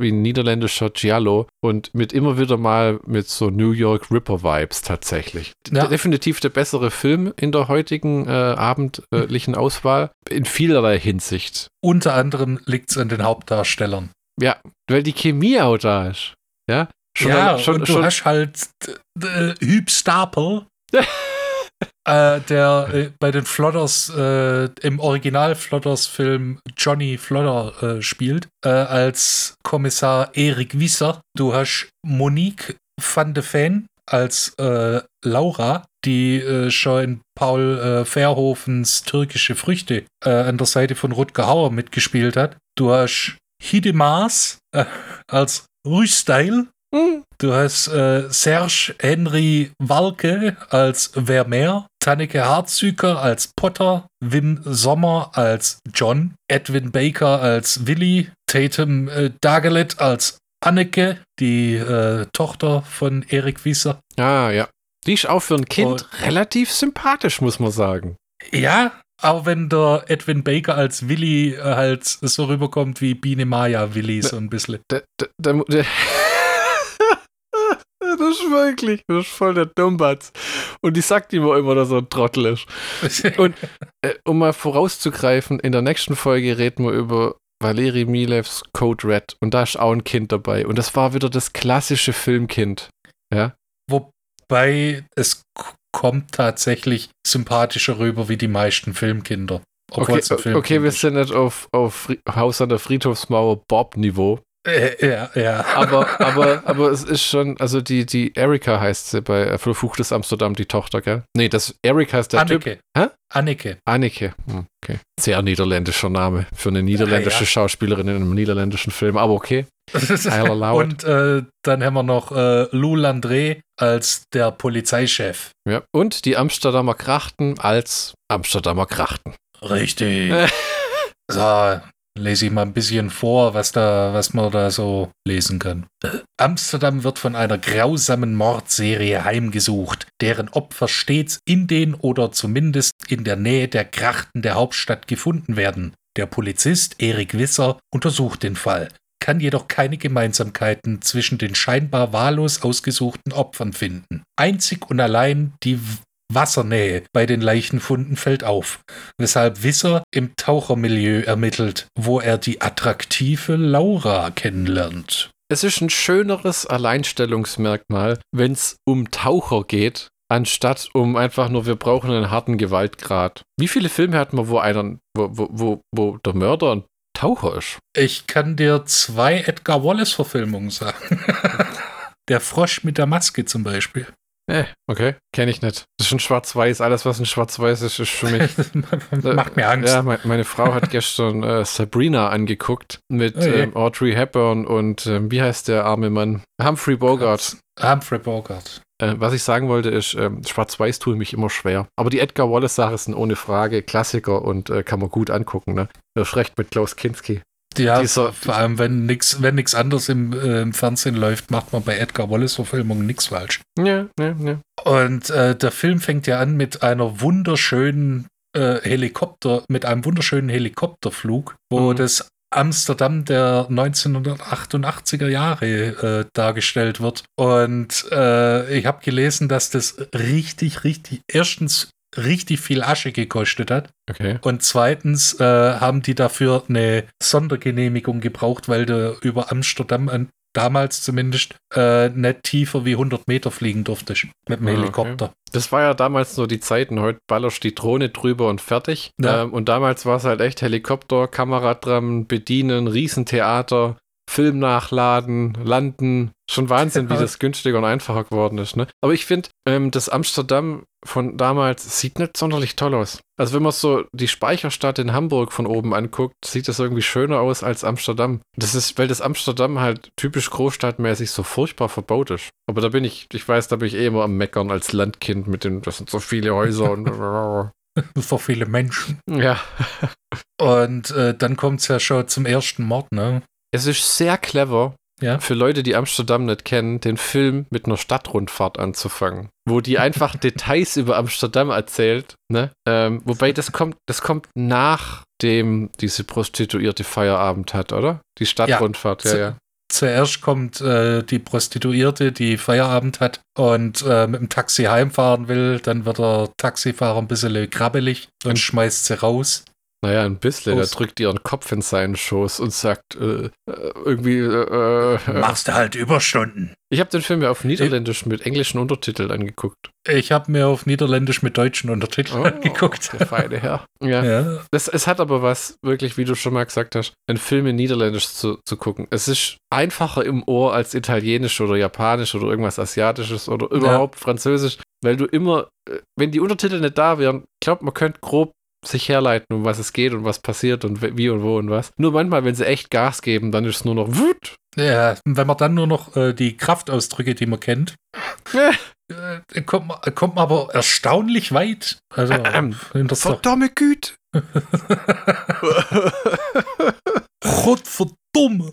Giallo und mit immer wieder mal mit so New York Ripper Vibes tatsächlich. Ja. Definitiv der bessere Film in der heutigen abendlichen Auswahl in vielerlei Hinsicht. Unter anderem liegt es an den Hauptdarstellern. Ja, weil die Chemie auch da ist. Ja, schon, ja schon, und du schon hast halt Huub Stapel, der bei den Flodders, im Original-Flodders-Film Johnny Flodder spielt, als Kommissar Erik Visser. Du hast Monique van de Ven als Laura, die schon in Paul Verhoevens Türkische Früchte an der Seite von Rutger Hauer mitgespielt hat. Du hast Dick Maas als Rüsteil. Mhm. Du hast Serge Henry Walke als Vermeer, Tanneke Hartzüker als Potter, Wim Sommer als John, Edwin Baker als Willi, Tatum Dagelet als Anneke, die Tochter von Erik Visser. Ah, ja. Die ist auch für ein Kind relativ sympathisch, muss man sagen. Ja, auch wenn der Edwin Baker als Willi halt so rüberkommt wie Biene Maya Willi, so ein bisschen. Das ist wirklich, das ist voll der Dummbatz. Und die sagt immer, dass er ein Trottel ist. Und um mal vorauszugreifen, in der nächsten Folge reden wir über Valeri Milevs Code Red. Und da ist auch ein Kind dabei. Und das war wieder das klassische Filmkind. Ja. Wobei es kommt tatsächlich sympathischer rüber wie die meisten Filmkinder. Okay, wir sind nicht auf Haus an der Friedhofsmauer Bob-Niveau. Ja. Aber es ist schon, also die Erika heißt sie bei Verfluchtes Amsterdam, die Tochter, gell? Nee, das Erik heißt der Anneke. Typ. Hä? Anneke. Okay. Sehr niederländischer Name für eine niederländische Schauspielerin in einem niederländischen Film, aber okay. Und dann haben wir noch Lou Landré als der Polizeichef. Ja, und die Amsterdamer Krachten als Amsterdamer Krachten. Richtig. So. Lese ich mal ein bisschen vor, was man da so lesen kann. Amsterdam wird von einer grausamen Mordserie heimgesucht, deren Opfer stets in den oder zumindest in der Nähe der Krachten der Hauptstadt gefunden werden. Der Polizist Erik Visser untersucht den Fall, kann jedoch keine Gemeinsamkeiten zwischen den scheinbar wahllos ausgesuchten Opfern finden. Einzig und allein die Wassernähe bei den Leichenfunden fällt auf, weshalb Visser im Tauchermilieu ermittelt, wo er die attraktive Laura kennenlernt. Es ist ein schöneres Alleinstellungsmerkmal, wenn es um Taucher geht, anstatt um einfach nur, wir brauchen einen harten Gewaltgrad. Wie viele Filme hat man, wo der Mörder ein Taucher ist? Ich kann dir 2 Edgar Wallace-Verfilmungen sagen. Der Frosch mit der Maske zum Beispiel. Okay, kenne ich nicht. Das ist schon schwarz-weiß. Alles, was in schwarz-weiß ist, ist für mich... Macht mir Angst. Ja, meine Frau hat gestern Sabrina angeguckt mit Audrey Hepburn und wie heißt der arme Mann? Humphrey Bogart. Was ich sagen wollte ist, schwarz-weiß tue mich immer schwer. Aber die Edgar Wallace-Sachen sind ohne Frage Klassiker und kann man gut angucken. Ne? Das recht mit Klaus Kinski. Ja, vor allem, wenn nichts anderes im Fernsehen läuft, macht man bei Edgar Wallace-Verfilmungen nichts falsch. Ja. Und der Film fängt ja an mit einer wunderschönen Helikopterflug, wo das Amsterdam der 1988er Jahre dargestellt wird. Und ich habe gelesen, dass das richtig viel Asche gekostet hat. Okay. Und zweitens haben die dafür eine Sondergenehmigung gebraucht, weil du über Amsterdam damals zumindest nicht tiefer wie 100 Meter fliegen durftest mit dem Helikopter. Okay. Das war ja damals nur die Zeiten. Heute ballerst die Drohne drüber und fertig. Ja. Und damals war es halt echt Helikopter, Kamera dran, bedienen, Riesentheater, Film nachladen, landen. Schon Wahnsinn, wie das günstiger und einfacher geworden ist. Ne? Aber ich finde, das Amsterdam von damals sieht nicht sonderlich toll aus. Also wenn man so die Speicherstadt in Hamburg von oben anguckt, sieht das irgendwie schöner aus als Amsterdam. Das ist, weil das Amsterdam halt typisch großstadtmäßig so furchtbar verbaut ist. Aber da bin ich eh immer am Meckern als Landkind mit den, das sind so viele Häuser und so viele Menschen. Ja. Und dann kommt es ja schon zum ersten Mord, ne? Es ist sehr clever, für Leute, die Amsterdam nicht kennen, den Film mit einer Stadtrundfahrt anzufangen, wo die einfach Details über Amsterdam erzählt, ne? Wobei das kommt nachdem diese Prostituierte Feierabend hat, oder? Die Stadtrundfahrt, ja. Zuerst kommt die Prostituierte, die Feierabend hat und mit dem Taxi heimfahren will, dann wird der Taxifahrer ein bisschen krabbelig und schmeißt sie raus. Naja, ein bisschen. Er drückt ihren Kopf in seinen Schoß und sagt irgendwie... machst du halt Überstunden. Ich habe den Film ja auf Niederländisch mit englischen Untertiteln angeguckt. Ich habe mir auf Niederländisch mit deutschen Untertiteln angeguckt. Der feine Herr. Ja. Es hat aber was, wirklich, wie du schon mal gesagt hast, einen Film in Niederländisch zu gucken. Es ist einfacher im Ohr als Italienisch oder Japanisch oder irgendwas Asiatisches oder überhaupt Französisch, weil du immer, wenn die Untertitel nicht da wären, ich glaube, man könnte grob sich herleiten, um was es geht und was passiert und wie und wo und was. Nur manchmal, wenn sie echt Gas geben, dann ist es nur noch Wut. Ja, wenn man dann nur noch die Kraftausdrücke, die man kennt, kommt man aber erstaunlich weit. Also, verdammte Güte! Gottverdammt!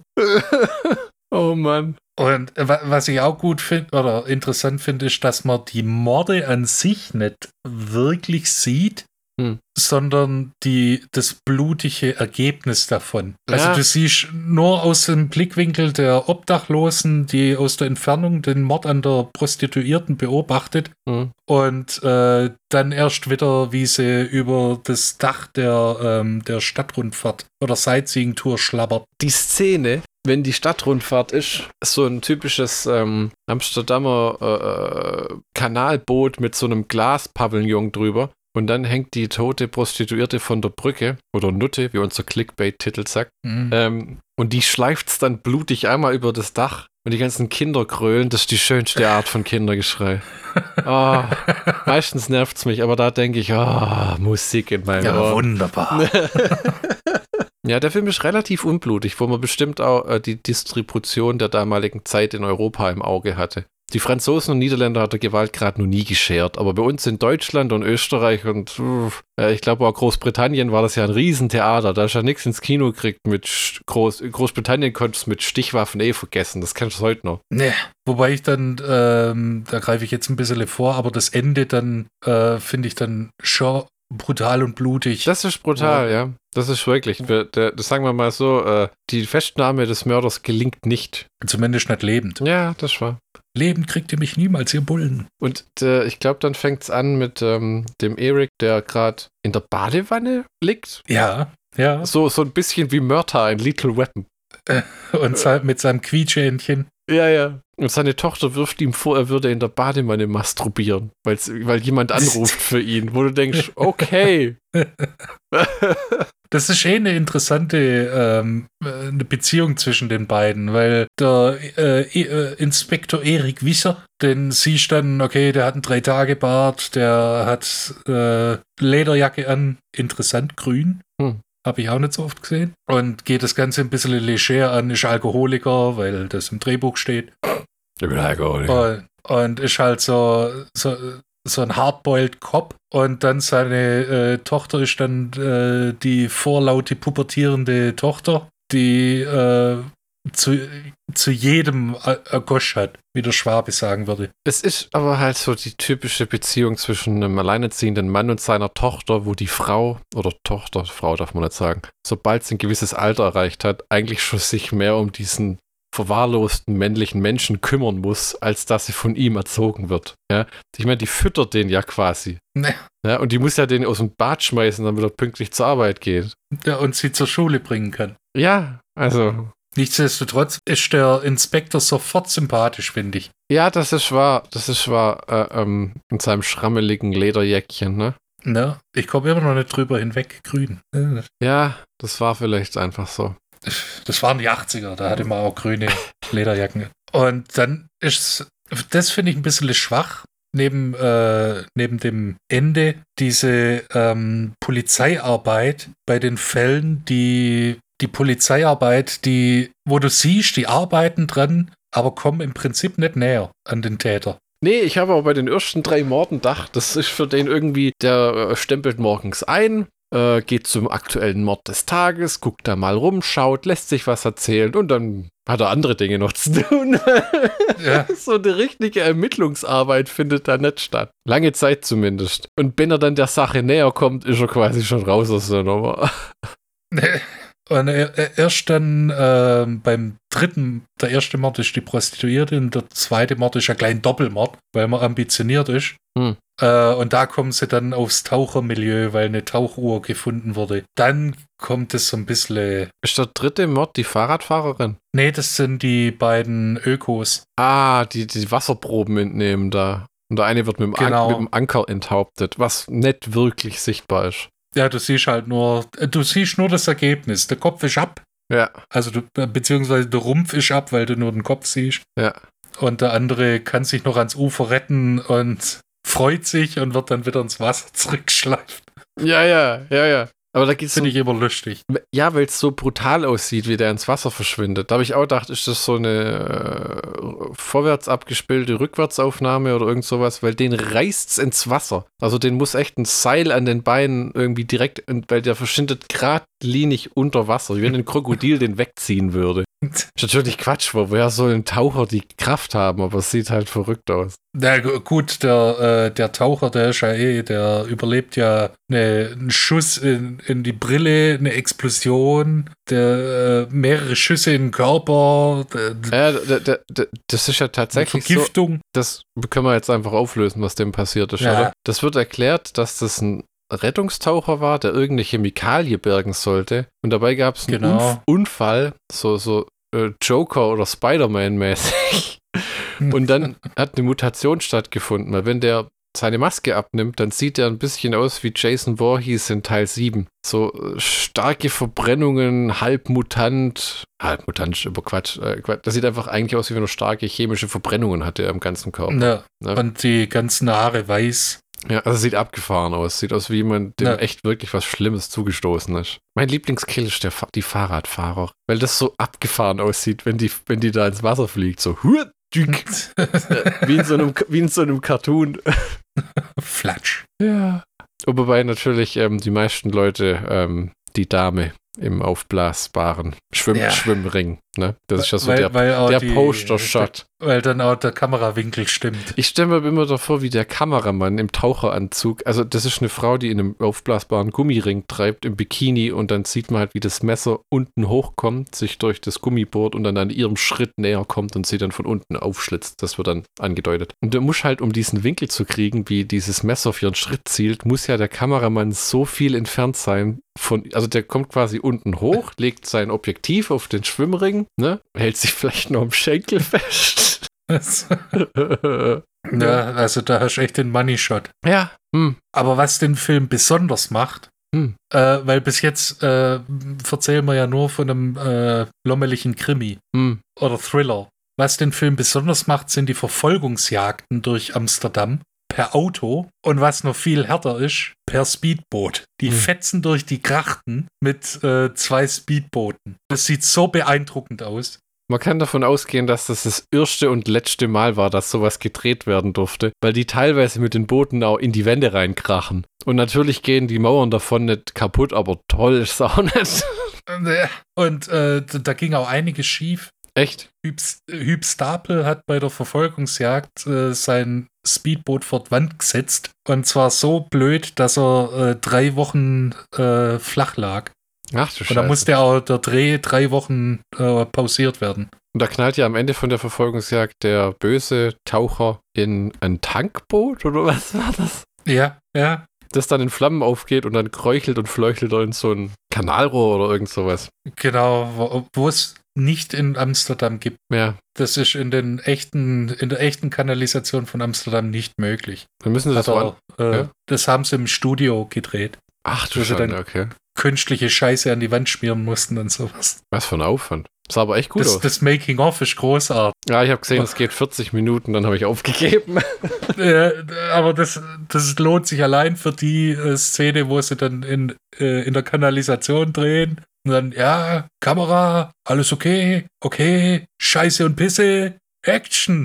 Oh Mann. Und was ich auch gut finde oder interessant finde, ist, dass man die Morde an sich nicht wirklich sieht, sondern das blutige Ergebnis davon. Ja. Also du siehst nur aus dem Blickwinkel der Obdachlosen, die aus der Entfernung den Mord an der Prostituierten beobachtet und dann erst wieder, wie sie über das Dach der Stadtrundfahrt oder Sightseeing-Tour schlabbert. Die Szene, wenn die Stadtrundfahrt ist, so ein typisches Amsterdamer Kanalboot mit so einem Glaspavillon drüber. Und dann hängt die tote Prostituierte von der Brücke, oder Nutte, wie unser Clickbait-Titel sagt. Und die schleift's dann blutig einmal über das Dach. Und die ganzen Kinder krölen, das ist die schönste Art von Kindergeschrei. Oh, meistens nervt's mich, aber da denke ich, Musik in meinem Ohr. Ja, wunderbar. Ja, der Film ist relativ unblutig, wo man bestimmt auch die Distribution der damaligen Zeit in Europa im Auge hatte. Die Franzosen und Niederländer hat der Gewaltgrad noch nie geschert, aber bei uns in Deutschland und Österreich und ich glaube auch Großbritannien war das ja ein Riesentheater, da ist ja nichts ins Kino gekriegt mit Großbritannien konntest du mit Stichwaffen vergessen, das kannst du heute noch. Nee. Wobei ich dann, da greife ich jetzt ein bisschen vor, aber das Ende dann finde ich dann schon brutal und blutig. Das ist brutal, ja. Das ist wirklich, das sagen wir mal so, die Festnahme des Mörders gelingt nicht. Zumindest nicht lebend. Ja, das war. Lebend kriegt ihr mich niemals, ihr Bullen. Und ich glaube, dann fängt es an mit dem Eric, der gerade in der Badewanne liegt. Ja. So ein bisschen wie Murta in Lethal Weapon. Und mit seinem Quietschhähnchen. Ja. Und seine Tochter wirft ihm vor, er würde in der Badewanne masturbieren, weil jemand anruft für ihn, wo du denkst, okay. Das ist eine interessante eine Beziehung zwischen den beiden, weil der Inspektor Erik Wisser, den siehst dann, okay, der hat einen 3-Tage-Bart, der hat Lederjacke an, interessant grün. Habe ich auch nicht so oft gesehen. Und geht das Ganze ein bisschen leger an, ist Alkoholiker, weil das im Drehbuch steht. Ich bin Alkoholiker. Und ist halt so ein hardboiled Cop. Und dann seine Tochter ist dann die vorlaute, pubertierende Tochter, die zu jedem Gosch hat, wie der Schwabe sagen würde. Es ist aber halt so die typische Beziehung zwischen einem alleinerziehenden Mann und seiner Tochter, wo die Frau, oder Tochter, Frau darf man nicht sagen, sobald sie ein gewisses Alter erreicht hat, eigentlich schon sich mehr um diesen verwahrlosten männlichen Menschen kümmern muss, als dass sie von ihm erzogen wird. Ja? Ich meine, die füttert den ja quasi. Nee. Ja, und die muss ja den aus dem Bad schmeißen, damit er pünktlich zur Arbeit geht. Ja, und sie zur Schule bringen kann. Ja, also... Nichtsdestotrotz ist der Inspektor sofort sympathisch, finde ich. Ja, das ist wahr, in seinem schrammeligen Lederjäckchen, ne? Na, ich komme immer noch nicht drüber hinweg, grün. Ja, das war vielleicht einfach so. Das waren die 80er, da hatte man auch grüne Lederjacken. Und dann ist, das finde ich ein bisschen schwach, neben dem Ende, diese Polizeiarbeit bei den Fällen, die Polizeiarbeit, wo du siehst, die arbeiten dran, aber kommen im Prinzip nicht näher an den Täter. Nee, ich habe auch bei den ersten 3 Morden gedacht, das ist für den irgendwie, der stempelt morgens ein, geht zum aktuellen Mord des Tages, guckt da mal rum, schaut, lässt sich was erzählen und dann hat er andere Dinge noch zu tun. Ja. So eine richtige Ermittlungsarbeit findet da nicht statt. Lange Zeit zumindest. Und wenn er dann der Sache näher kommt, ist er quasi schon raus aus der Nummer. Nee. Und erst dann beim dritten, der erste Mord ist die Prostituierte und der zweite Mord ist ja gleich ein Doppelmord, weil man ambitioniert ist. Und da kommen sie dann aufs Tauchermilieu, weil eine Tauchuhr gefunden wurde. Dann kommt es so ein bisschen... Ist der dritte Mord die Fahrradfahrerin? Nee, das sind die beiden Ökos. Ah, die Wasserproben entnehmen da. Und der eine wird mit dem Anker enthauptet, was nicht wirklich sichtbar ist. Ja, du siehst nur das Ergebnis. Der Kopf ist ab. Ja. Also beziehungsweise der Rumpf ist ab, weil du nur den Kopf siehst. Ja. Und der andere kann sich noch ans Ufer retten und freut sich und wird dann wieder ins Wasser zurückgeschleift. Ja. Aber da geht's. Finde ich immer lustig. Ja, weil es so brutal aussieht, wie der ins Wasser verschwindet. Da habe ich auch gedacht, ist das so eine vorwärts abgespielte Rückwärtsaufnahme oder irgend sowas, weil den reißt's ins Wasser. Also den muss echt ein Seil an den Beinen irgendwie direkt, weil der verschwindet geradlinig unter Wasser, wie wenn ein Krokodil den wegziehen würde. Das ist natürlich Quatsch, woher soll ein Taucher die Kraft haben, aber es sieht halt verrückt aus. Na gut, der Taucher, der ist ja der überlebt ja einen Schuss in die Brille, eine Explosion, mehrere Schüsse in den Körper. Das ist ja tatsächlich Vergiftung. So, das können wir jetzt einfach auflösen, was dem passiert ist. Ja. Oder? Das wird erklärt, dass das ein Rettungstaucher war, der irgendeine Chemikalie bergen sollte. Und dabei gab es einen Unfall, so Joker- oder Spider-Man-mäßig. Und dann hat eine Mutation stattgefunden, weil wenn der seine Maske abnimmt, dann sieht er ein bisschen aus wie Jason Voorhees in Teil 7. So starke Verbrennungen, halbmutant ist überquatscht. Das sieht einfach eigentlich aus, wie wenn er starke chemische Verbrennungen hatte im ganzen Körper. Ja. Und die ganzen Haare weiß. Ja, also sieht abgefahren aus. Sieht aus wie jemand, dem echt wirklich was Schlimmes zugestoßen ist. Mein Lieblingskill ist die Fahrradfahrer, weil das so abgefahren aussieht, wenn die da ins Wasser fliegt. So wie in so einem Cartoon. Flatsch. Ja. Und wobei natürlich die meisten Leute die Dame im aufblasbaren Schwimmring. Ne? Das ist ja so der Poster-Shot. Weil dann auch der Kamerawinkel stimmt. Ich stelle mir immer davor, wie der Kameramann im Taucheranzug, also das ist eine Frau, die in einem aufblasbaren Gummiring treibt, im Bikini, und dann sieht man halt, wie das Messer unten hochkommt, sich durch das Gummiboard und dann an ihrem Schritt näher kommt und sie dann von unten aufschlitzt. Das wird dann angedeutet. Und du musst halt, um diesen Winkel zu kriegen, wie dieses Messer auf ihren Schritt zielt, muss ja der Kameramann so viel entfernt sein von, also der kommt quasi unten hoch, legt sein Objektiv auf den Schwimmring, ne? Hält sich vielleicht noch am Schenkel fest. Ja, also da hast du echt den Money-Shot. Ja. Hm. Aber was den Film besonders macht, weil bis jetzt erzählen wir ja nur von einem lommeligen Krimi oder Thriller. Was den Film besonders macht, sind die Verfolgungsjagden durch Amsterdam per Auto und was noch viel härter ist, per Speedboot. Die fetzen durch die Grachten mit 2 Speedbooten. Das sieht so beeindruckend aus. Man kann davon ausgehen, dass das erste und letzte Mal war, dass sowas gedreht werden durfte, weil die teilweise mit den Booten auch in die Wände reinkrachen. Und natürlich gehen die Mauern davon nicht kaputt, aber toll ist es auch nicht. Und da ging auch einiges schief. Echt? Huub Stapel hat bei der Verfolgungsjagd sein Speedboot vor die Wand gesetzt. Und zwar so blöd, dass er 3 Wochen flach lag. Ach du Scheiße. Und da musste auch der Dreh 3 Wochen pausiert werden. Und da knallt ja am Ende von der Verfolgungsjagd der böse Taucher in ein Tankboot, oder was war das? Ja. Das dann in Flammen aufgeht und dann kräuchelt und fleuchelt er in so ein Kanalrohr oder irgend sowas. Genau, wo es nicht in Amsterdam gibt. Ja. Das ist in der echten Kanalisation von Amsterdam nicht möglich. Dann müssen sie das haben sie im Studio gedreht. Ach du Scheiße, okay. Künstliche Scheiße an die Wand schmieren mussten und sowas. Was für ein Aufwand. Sah aber echt gut aus. Das Making-of ist großartig. Ja, ich habe gesehen, es geht 40 Minuten, dann habe ich aufgegeben. Aber das lohnt sich allein für die Szene, wo sie dann in der Kanalisation drehen. Und dann, ja, Kamera, alles okay, Scheiße und Pisse, Action.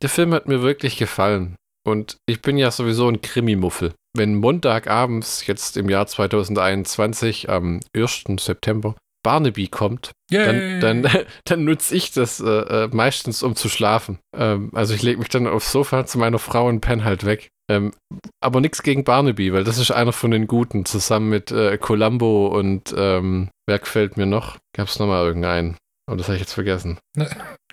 Der Film hat mir wirklich gefallen. Und ich bin ja sowieso ein Krimi-Muffel. Wenn montagabends, jetzt im Jahr 2021, am 1. September, Barnaby kommt, dann nutze ich das meistens, um zu schlafen. Also ich lege mich dann aufs Sofa zu meiner Frau und penne halt weg. Aber nichts gegen Barnaby, weil das ist einer von den Guten, zusammen mit Columbo und wer gefällt mir noch? Gab es nochmal irgendeinen? Aber das habe ich jetzt vergessen.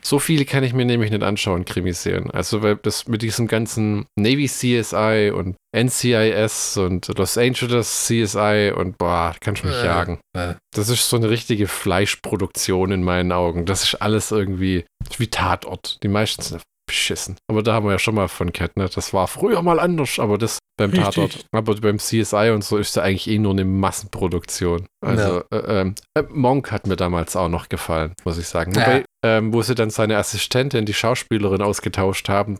So viele kann ich mir nämlich nicht anschauen, Krimiserien. Also weil das mit diesem ganzen Navy CSI und NCIS und Los Angeles CSI und boah, kannst du mich jagen. Das ist so eine richtige Fleischproduktion in meinen Augen. Das ist alles irgendwie wie Tatort. Die meisten sind beschissen. Aber da haben wir ja schon mal von gehört, ne? Das war früher mal anders, aber das beim richtig. Tatort. Aber beim CSI und so ist da eigentlich nur eine Massenproduktion. Also Monk hat mir damals auch noch gefallen, muss ich sagen. Wobei, wo sie dann seine Assistentin, die Schauspielerin, ausgetauscht haben.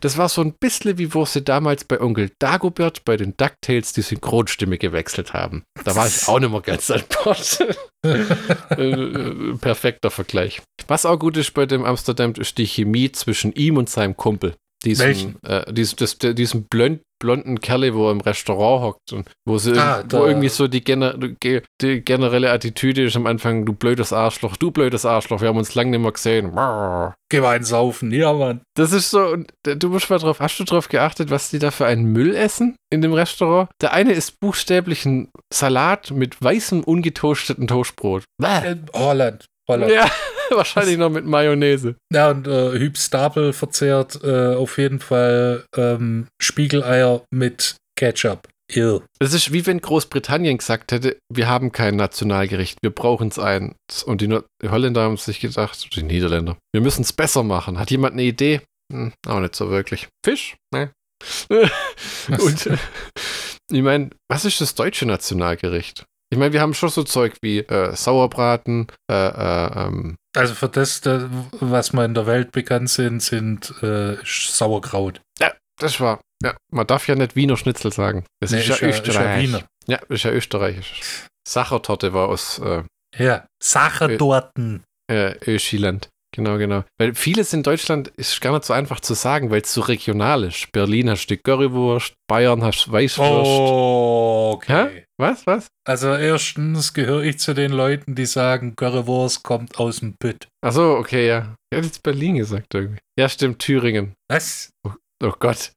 Das war so ein bisschen wie, wo sie damals bei Onkel Dagobert bei den DuckTales die Synchronstimme gewechselt haben. Da war ich auch nicht mehr ganz an Bord. Perfekter Vergleich. Was auch gut ist bei dem Amsterdam, ist die Chemie zwischen ihm und seinem Kumpel. Diesen blonden Kerl, wo er im Restaurant hockt und wo irgendwie so die generelle Attitüde ist am Anfang, du blödes Arschloch, wir haben uns lange nicht mehr gesehen. Geh mal einen Saufen, ja Mann. Das ist so, und du musst mal drauf, hast du drauf geachtet, was die da für einen Müll essen in dem Restaurant? Der eine ist buchstäblich ein Salat mit weißem, ungetoasteten Toastbrot. In Holland. Ja. Wahrscheinlich noch mit Mayonnaise. Ja, und Huub Stapel verzehrt auf jeden Fall Spiegeleier mit Ketchup. Ew. Es ist wie wenn Großbritannien gesagt hätte, wir haben kein Nationalgericht, wir brauchen es eins. Und die Holländer haben sich gedacht, die Niederländer, wir müssen es besser machen. Hat jemand eine Idee? Auch nicht so wirklich. Fisch? Nee. Und ich meine, was ist das deutsche Nationalgericht? Ich meine, wir haben schon so Zeug wie Sauerbraten, Also für das, was wir in der Welt bekannt sind Sauerkraut. Ja, das war. Ja, man darf ja nicht Wiener Schnitzel sagen. Das ist ja Österreich. Ja, ist ja österreichisch. Sachertorte war aus... Sachertorten. Öschiland. Genau. Weil vieles in Deutschland ist gar nicht so einfach zu sagen, weil es so regional ist. Berlin hast du die Currywurst, Bayern hast du Weißwurst. Oh, okay. Ja? Was? Also erstens gehöre ich zu den Leuten, die sagen, Currywurst kommt aus dem Pütt. Ach so, okay, ja. Ich hätte jetzt Berlin gesagt irgendwie. Ja, stimmt, Thüringen. Was? Oh Gott.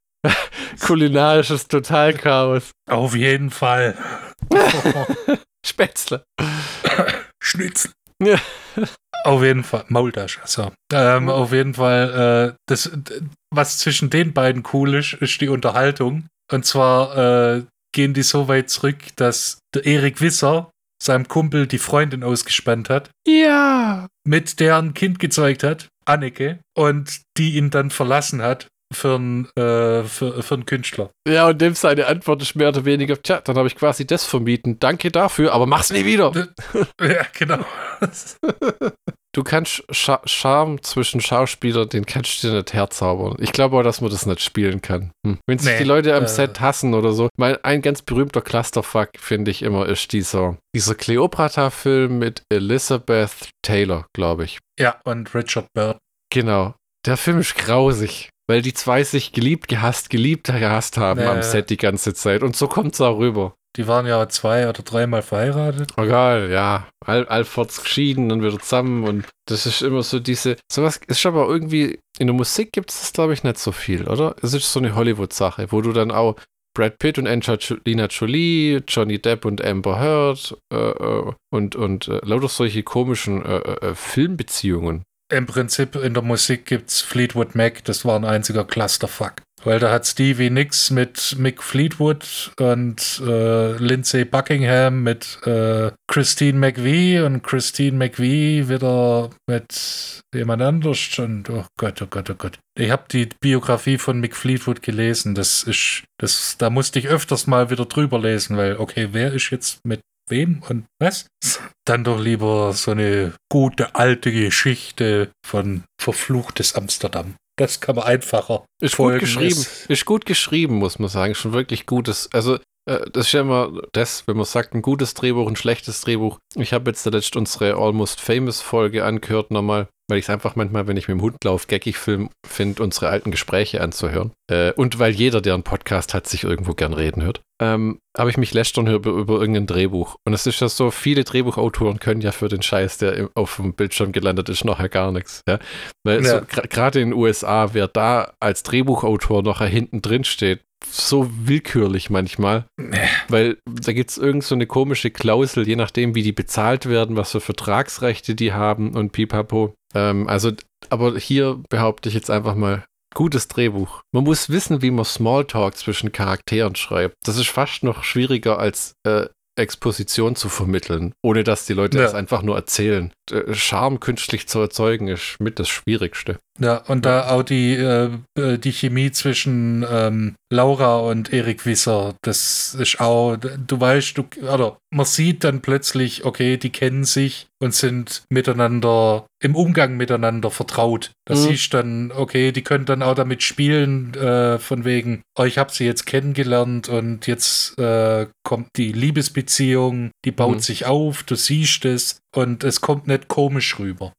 Kulinarisches Totalchaos. Auf jeden Fall. Spätzle. Schnitzel. Ja. Auf jeden Fall, Maultasch, so. Auf jeden Fall, was zwischen den beiden cool ist, ist die Unterhaltung. Und zwar gehen die so weit zurück, dass der Erik Wisser seinem Kumpel die Freundin ausgespannt hat. Ja! Mit deren Kind gezeugt hat, Anneke, und die ihn dann verlassen hat für einen Künstler. Ja, und dem seine Antwort ist mehr oder weniger, tja, dann habe ich quasi das vermieden. Danke dafür, aber mach's nie wieder. Ja, genau. Du kannst Charme zwischen Schauspielern, den kannst du dir nicht herzaubern. Ich glaube auch, dass man das nicht spielen kann. Wenn sich die Leute am Set hassen oder so. Ein ganz berühmter Clusterfuck, finde ich immer, ist dieser Cleopatra-Film mit Elizabeth Taylor, glaube ich. Ja, und Richard Burton. Genau. Der Film ist grausig, weil die zwei sich geliebt, gehasst haben am Set die ganze Zeit. Und so kommt's auch rüber. Die waren ja 2- oder 3-mal verheiratet. Oh geil, ja. Alforts geschieden und wieder zusammen. Und das ist immer so sowas ist aber irgendwie, in der Musik gibt es das, glaube ich, nicht so viel, oder? Es ist so eine Hollywood-Sache, wo du dann auch Brad Pitt und Angelina Jolie, Johnny Depp und Amber Heard und lauter solche komischen Filmbeziehungen. Im Prinzip in der Musik gibt's Fleetwood Mac, das war ein einziger Clusterfuck. Weil da hat Stevie Nicks mit Mick Fleetwood und Lindsay Buckingham mit Christine McVie und Christine McVie wieder mit jemand anders. Und oh Gott. Ich habe die Biografie von Mick Fleetwood gelesen. Da musste ich öfters mal wieder drüber lesen, weil, okay, wer ist jetzt mit wem und was? Dann doch lieber so eine gute alte Geschichte von verfluchtes Amsterdam. Das kann man einfacher. Ist gut geschrieben, muss man sagen. Schon wirklich gutes. Also, das ist ja immer das, wenn man sagt, ein gutes Drehbuch, ein schlechtes Drehbuch. Ich habe jetzt zuletzt unsere Almost Famous-Folge angehört nochmal, weil ich es einfach manchmal, wenn ich mit dem Hund laufe, geckig finde, unsere alten Gespräche anzuhören. Und weil jeder, der einen Podcast hat, sich irgendwo gern reden hört. Habe ich mich lästern über irgendein Drehbuch. Und es ist ja so, viele Drehbuchautoren können ja für den Scheiß, der auf dem Bildschirm gelandet ist, nachher gar nichts. Ja? Weil gerade in den USA, wer da als Drehbuchautor nachher hinten drin steht, so willkürlich manchmal, weil da gibt es irgend so eine komische Klausel, je nachdem, wie die bezahlt werden, was für Vertragsrechte die haben und pipapo. Also, aber hier behaupte ich jetzt einfach mal, gutes Drehbuch. Man muss wissen, wie man Smalltalk zwischen Charakteren schreibt. Das ist fast noch schwieriger als Exposition zu vermitteln, ohne dass die Leute es einfach nur erzählen. Charme künstlich zu erzeugen ist mit das Schwierigste. Ja, und da auch die Chemie zwischen Laura und Erik Visser, das ist auch, du weißt, oder man sieht dann plötzlich, okay, die kennen sich und sind miteinander, im Umgang miteinander vertraut. Das siehst dann, okay, die können dann auch damit spielen, von wegen, ich habe sie jetzt kennengelernt und jetzt kommt die Liebesbeziehung, die baut sich auf, du siehst es. Und es kommt nicht komisch rüber.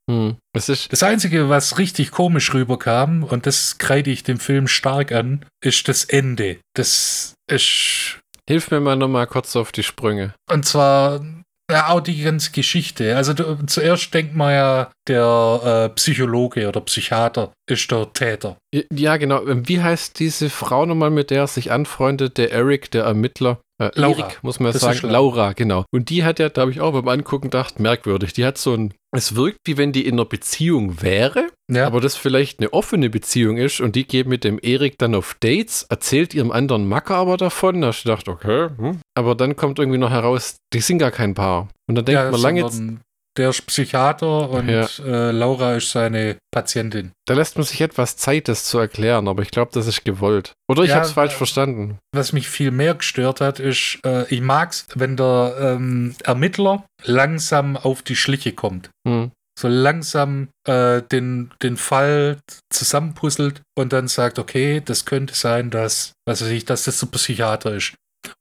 Das Einzige, was richtig komisch rüberkam, und das kreide ich dem Film stark an, ist das Ende. Das ist... Hilf mir mal nochmal kurz auf die Sprünge. Und zwar... Ja, auch die ganze Geschichte. Also zuerst denkt man ja, der Psychologe oder Psychiater ist der Täter. Ja, genau. Wie heißt diese Frau nochmal, mit der er sich anfreundet? Der Eric, der Ermittler. Laura. Eric, muss man ja sagen. Laura, genau. Und die hat ja, da habe ich auch beim Angucken gedacht, merkwürdig. Die hat so ein... Es wirkt, wie wenn die in einer Beziehung wäre, aber das vielleicht eine offene Beziehung ist und die geht mit dem Erik dann auf Dates, erzählt ihrem anderen Macker aber davon. Da hast du gedacht, okay, aber dann kommt irgendwie noch heraus, die sind gar kein Paar. Und dann denkt man lange... Der ist Psychiater und Laura ist seine Patientin. Da lässt man sich etwas Zeit, das zu erklären, aber ich glaube, das ist gewollt. Oder ich habe es falsch verstanden. Was mich viel mehr gestört hat, ist, ich mag es, wenn der Ermittler langsam auf die Schliche kommt. So langsam den Fall zusammenpuzzelt und dann sagt, okay, das könnte sein, dass, was weiß ich, dass das der Psychiater ist.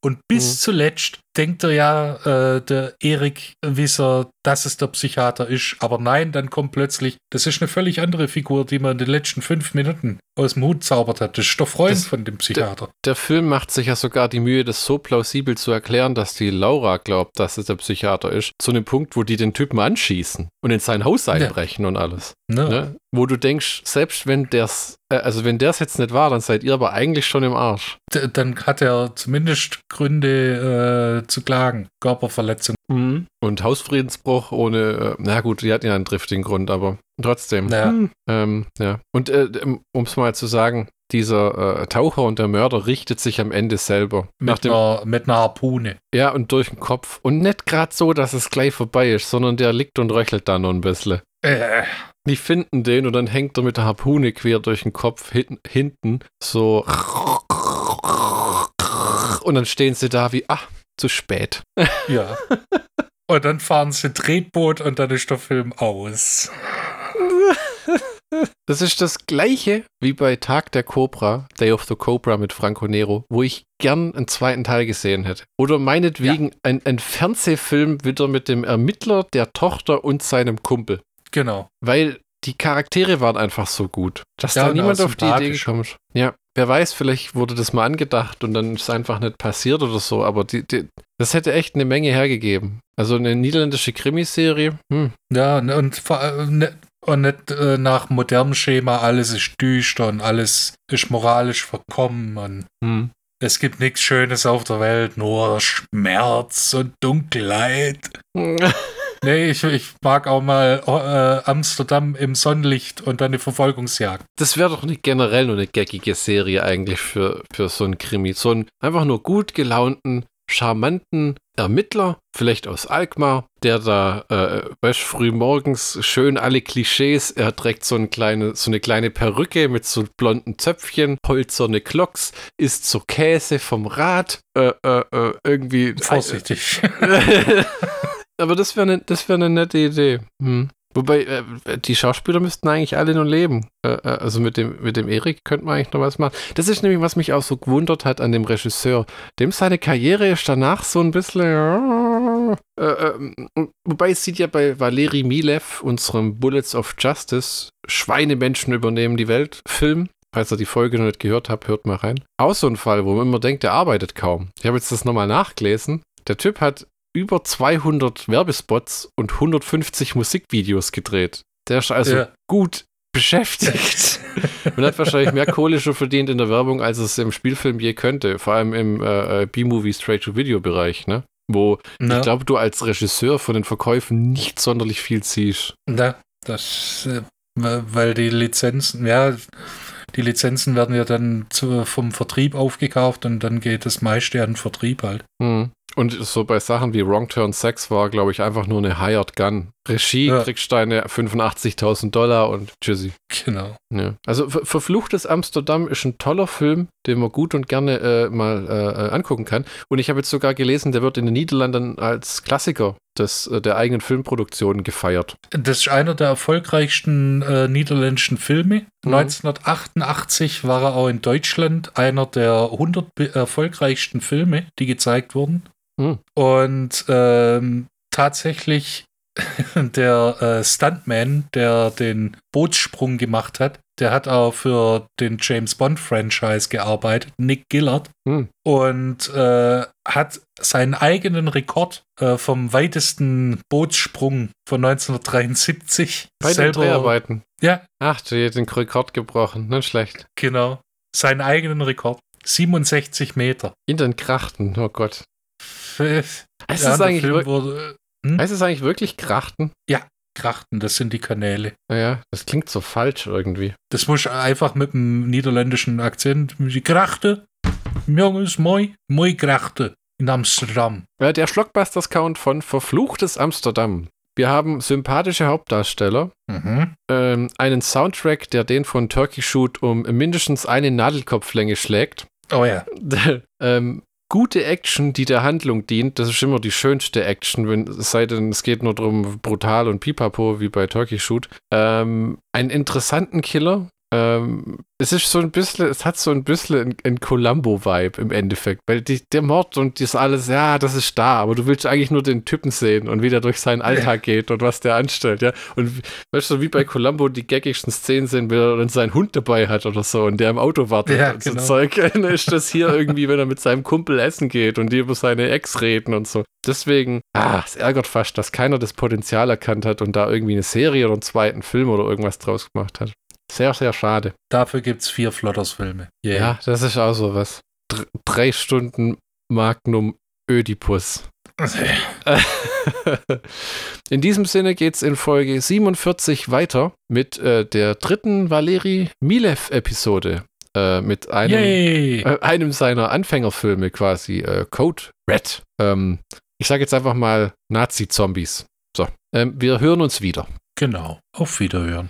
Und bis zuletzt denkt er der Erik Visser, dass es der Psychiater ist. Aber nein, dann kommt plötzlich, das ist eine völlig andere Figur, die man in den letzten 5 Minuten aus dem Hut zaubert hat. Das ist der Freund von dem Psychiater. Der Film macht sich ja sogar die Mühe, das so plausibel zu erklären, dass die Laura glaubt, dass es der Psychiater ist. Zu einem Punkt, wo die den Typen anschießen und in sein Haus einbrechen und alles. Ne? Wo du denkst, selbst wenn der's, wenn der es jetzt nicht war, dann seid ihr aber eigentlich schon im Arsch. Dann hat er zumindest Gründe zu klagen. Körperverletzung. Und Hausfriedensbruch ohne, na gut, die hatten ja einen driftigen Grund, aber trotzdem. Und um es mal zu sagen, dieser Taucher und der Mörder richtet sich am Ende selber. Mit einer Harpune. Ja, und durch den Kopf. Und nicht gerade so, dass es gleich vorbei ist, sondern der liegt und röchelt da noch ein bisschen. Die finden den und dann hängt er mit der Harpune quer durch den Kopf hinten so und dann stehen sie da wie, zu spät. Ja. Und dann fahren sie Tretboot und dann ist der Film aus. Das ist das Gleiche wie bei Tag der Cobra, Day of the Cobra mit Franco Nero, wo ich gern einen zweiten Teil gesehen hätte. Oder meinetwegen ein Fernsehfilm wieder mit dem Ermittler, der Tochter und seinem Kumpel. Genau. Weil die Charaktere waren einfach so gut, dass da niemand auf die Idee gekommen ist. Ja, wer weiß, vielleicht wurde das mal angedacht und dann ist es einfach nicht passiert oder so, aber das hätte echt eine Menge hergegeben. Also eine niederländische Krimiserie. Ja, und nicht nach modernem Schema, alles ist düster und alles ist moralisch verkommen und es gibt nichts Schönes auf der Welt, nur Schmerz und Dunkelheit. Nee, ich mag auch mal Amsterdam im Sonnenlicht und dann eine Verfolgungsjagd. Das wäre doch generell nur eine geckige Serie eigentlich für so einen Krimi. So einen einfach nur gut gelaunten, charmanten Ermittler, vielleicht aus Alkmaar, der da früh morgens schön alle Klischees, er trägt so eine kleine Perücke mit so blonden Zöpfchen, hölzerne Glocks, isst so Käse vom Rad, irgendwie... Vorsichtig. Aber das wäre eine nette Idee. Wobei, die Schauspieler müssten eigentlich alle nur leben. Also mit dem Erik könnte man eigentlich noch was machen. Das ist nämlich, was mich auch so gewundert hat an dem Regisseur. Dem seine Karriere ist danach so ein bisschen... wobei es sieht ja bei Valeri Milev, unserem Bullets of Justice, Schweinemenschen übernehmen die Welt, Film. Falls ihr die Folge noch nicht gehört habt, hört mal rein. Auch so ein Fall, wo man immer denkt, der arbeitet kaum. Ich habe jetzt das nochmal nachgelesen. Der Typ hat über 200 Werbespots und 150 Musikvideos gedreht. Der ist also gut beschäftigt und hat wahrscheinlich mehr Kohle schon verdient in der Werbung, als es im Spielfilm je könnte. Vor allem im B-Movie Straight-to-Video-Bereich, ne? Wo, ich glaube, du als Regisseur von den Verkäufen nicht sonderlich viel ziehst. Ja, das, weil die Lizenzen, ja, die Lizenzen werden ja dann vom Vertrieb aufgekauft und dann geht das meiste an den Vertrieb halt. Mhm. Und so bei Sachen wie Wrong Turn 6 war, glaube ich, einfach nur eine Hired Gun. Regie, ja. Kriegst deine $85.000 und tschüssi. Genau. Ja. Also Verfluchtes Amsterdam ist ein toller Film, den man gut und gerne mal angucken kann. Und ich habe jetzt sogar gelesen, der wird in den Niederlanden als Klassiker der eigenen Filmproduktion gefeiert. Das ist einer der erfolgreichsten niederländischen Filme. Mhm. 1988 war er auch in Deutschland einer der 100 erfolgreichsten Filme, die gezeigt wurden. Und tatsächlich der Stuntman, der den Bootssprung gemacht hat, der hat auch für den James-Bond-Franchise gearbeitet, Nick Gillard, und hat seinen eigenen Rekord vom weitesten Bootssprung von 1973 bei selber... Bei den Dreharbeiten? Ja. Ach, du hast den Rekord gebrochen, nicht schlecht. Genau, seinen eigenen Rekord, 67 Meter. In den Krachten, oh Gott. Heißt es eigentlich wirklich Krachten? Ja, Krachten, das sind die Kanäle. Naja, das klingt so falsch irgendwie. Das muss einfach mit dem niederländischen Akzent. Die Krachte, Jungs, moi Krachte in Amsterdam. Ja, der Schlockbusters-Count von Verfluchtes Amsterdam. Wir haben sympathische Hauptdarsteller, einen Soundtrack, der den von Turkey Shoot um mindestens eine Nadelkopflänge schlägt. Oh ja. Gute Action, die der Handlung dient, das ist immer die schönste Action, es sei denn, es geht nur darum, brutal und pipapo, wie bei Turkey Shoot. Einen interessanten Killer. Es ist so ein bisschen, es hat so ein bisschen ein Columbo-Vibe im Endeffekt, weil der Mord und das alles, ja, das ist da, aber du willst eigentlich nur den Typen sehen und wie der durch seinen Alltag geht und was der anstellt, ja. Und weißt du, wie bei Columbo die gaggigsten Szenen sind, wenn er dann seinen Hund dabei hat oder so und der im Auto wartet und so Zeug, ist das hier irgendwie, wenn er mit seinem Kumpel essen geht und die über seine Ex reden und so. Deswegen, es ärgert fast, dass keiner das Potenzial erkannt hat und da irgendwie eine Serie oder einen zweiten Film oder irgendwas draus gemacht hat. Sehr, sehr schade. Dafür gibt es 4 Flodders-Filme. Yeah. Ja, das ist auch sowas. 3 Stunden Magnum Ödipus. In diesem Sinne geht's in Folge 47 weiter mit der 3. Valeri Milev-Episode. Mit einem seiner Anfängerfilme quasi. Code Red. Ich sage jetzt einfach mal Nazi-Zombies. So, wir hören uns wieder. Genau, auf Wiederhören.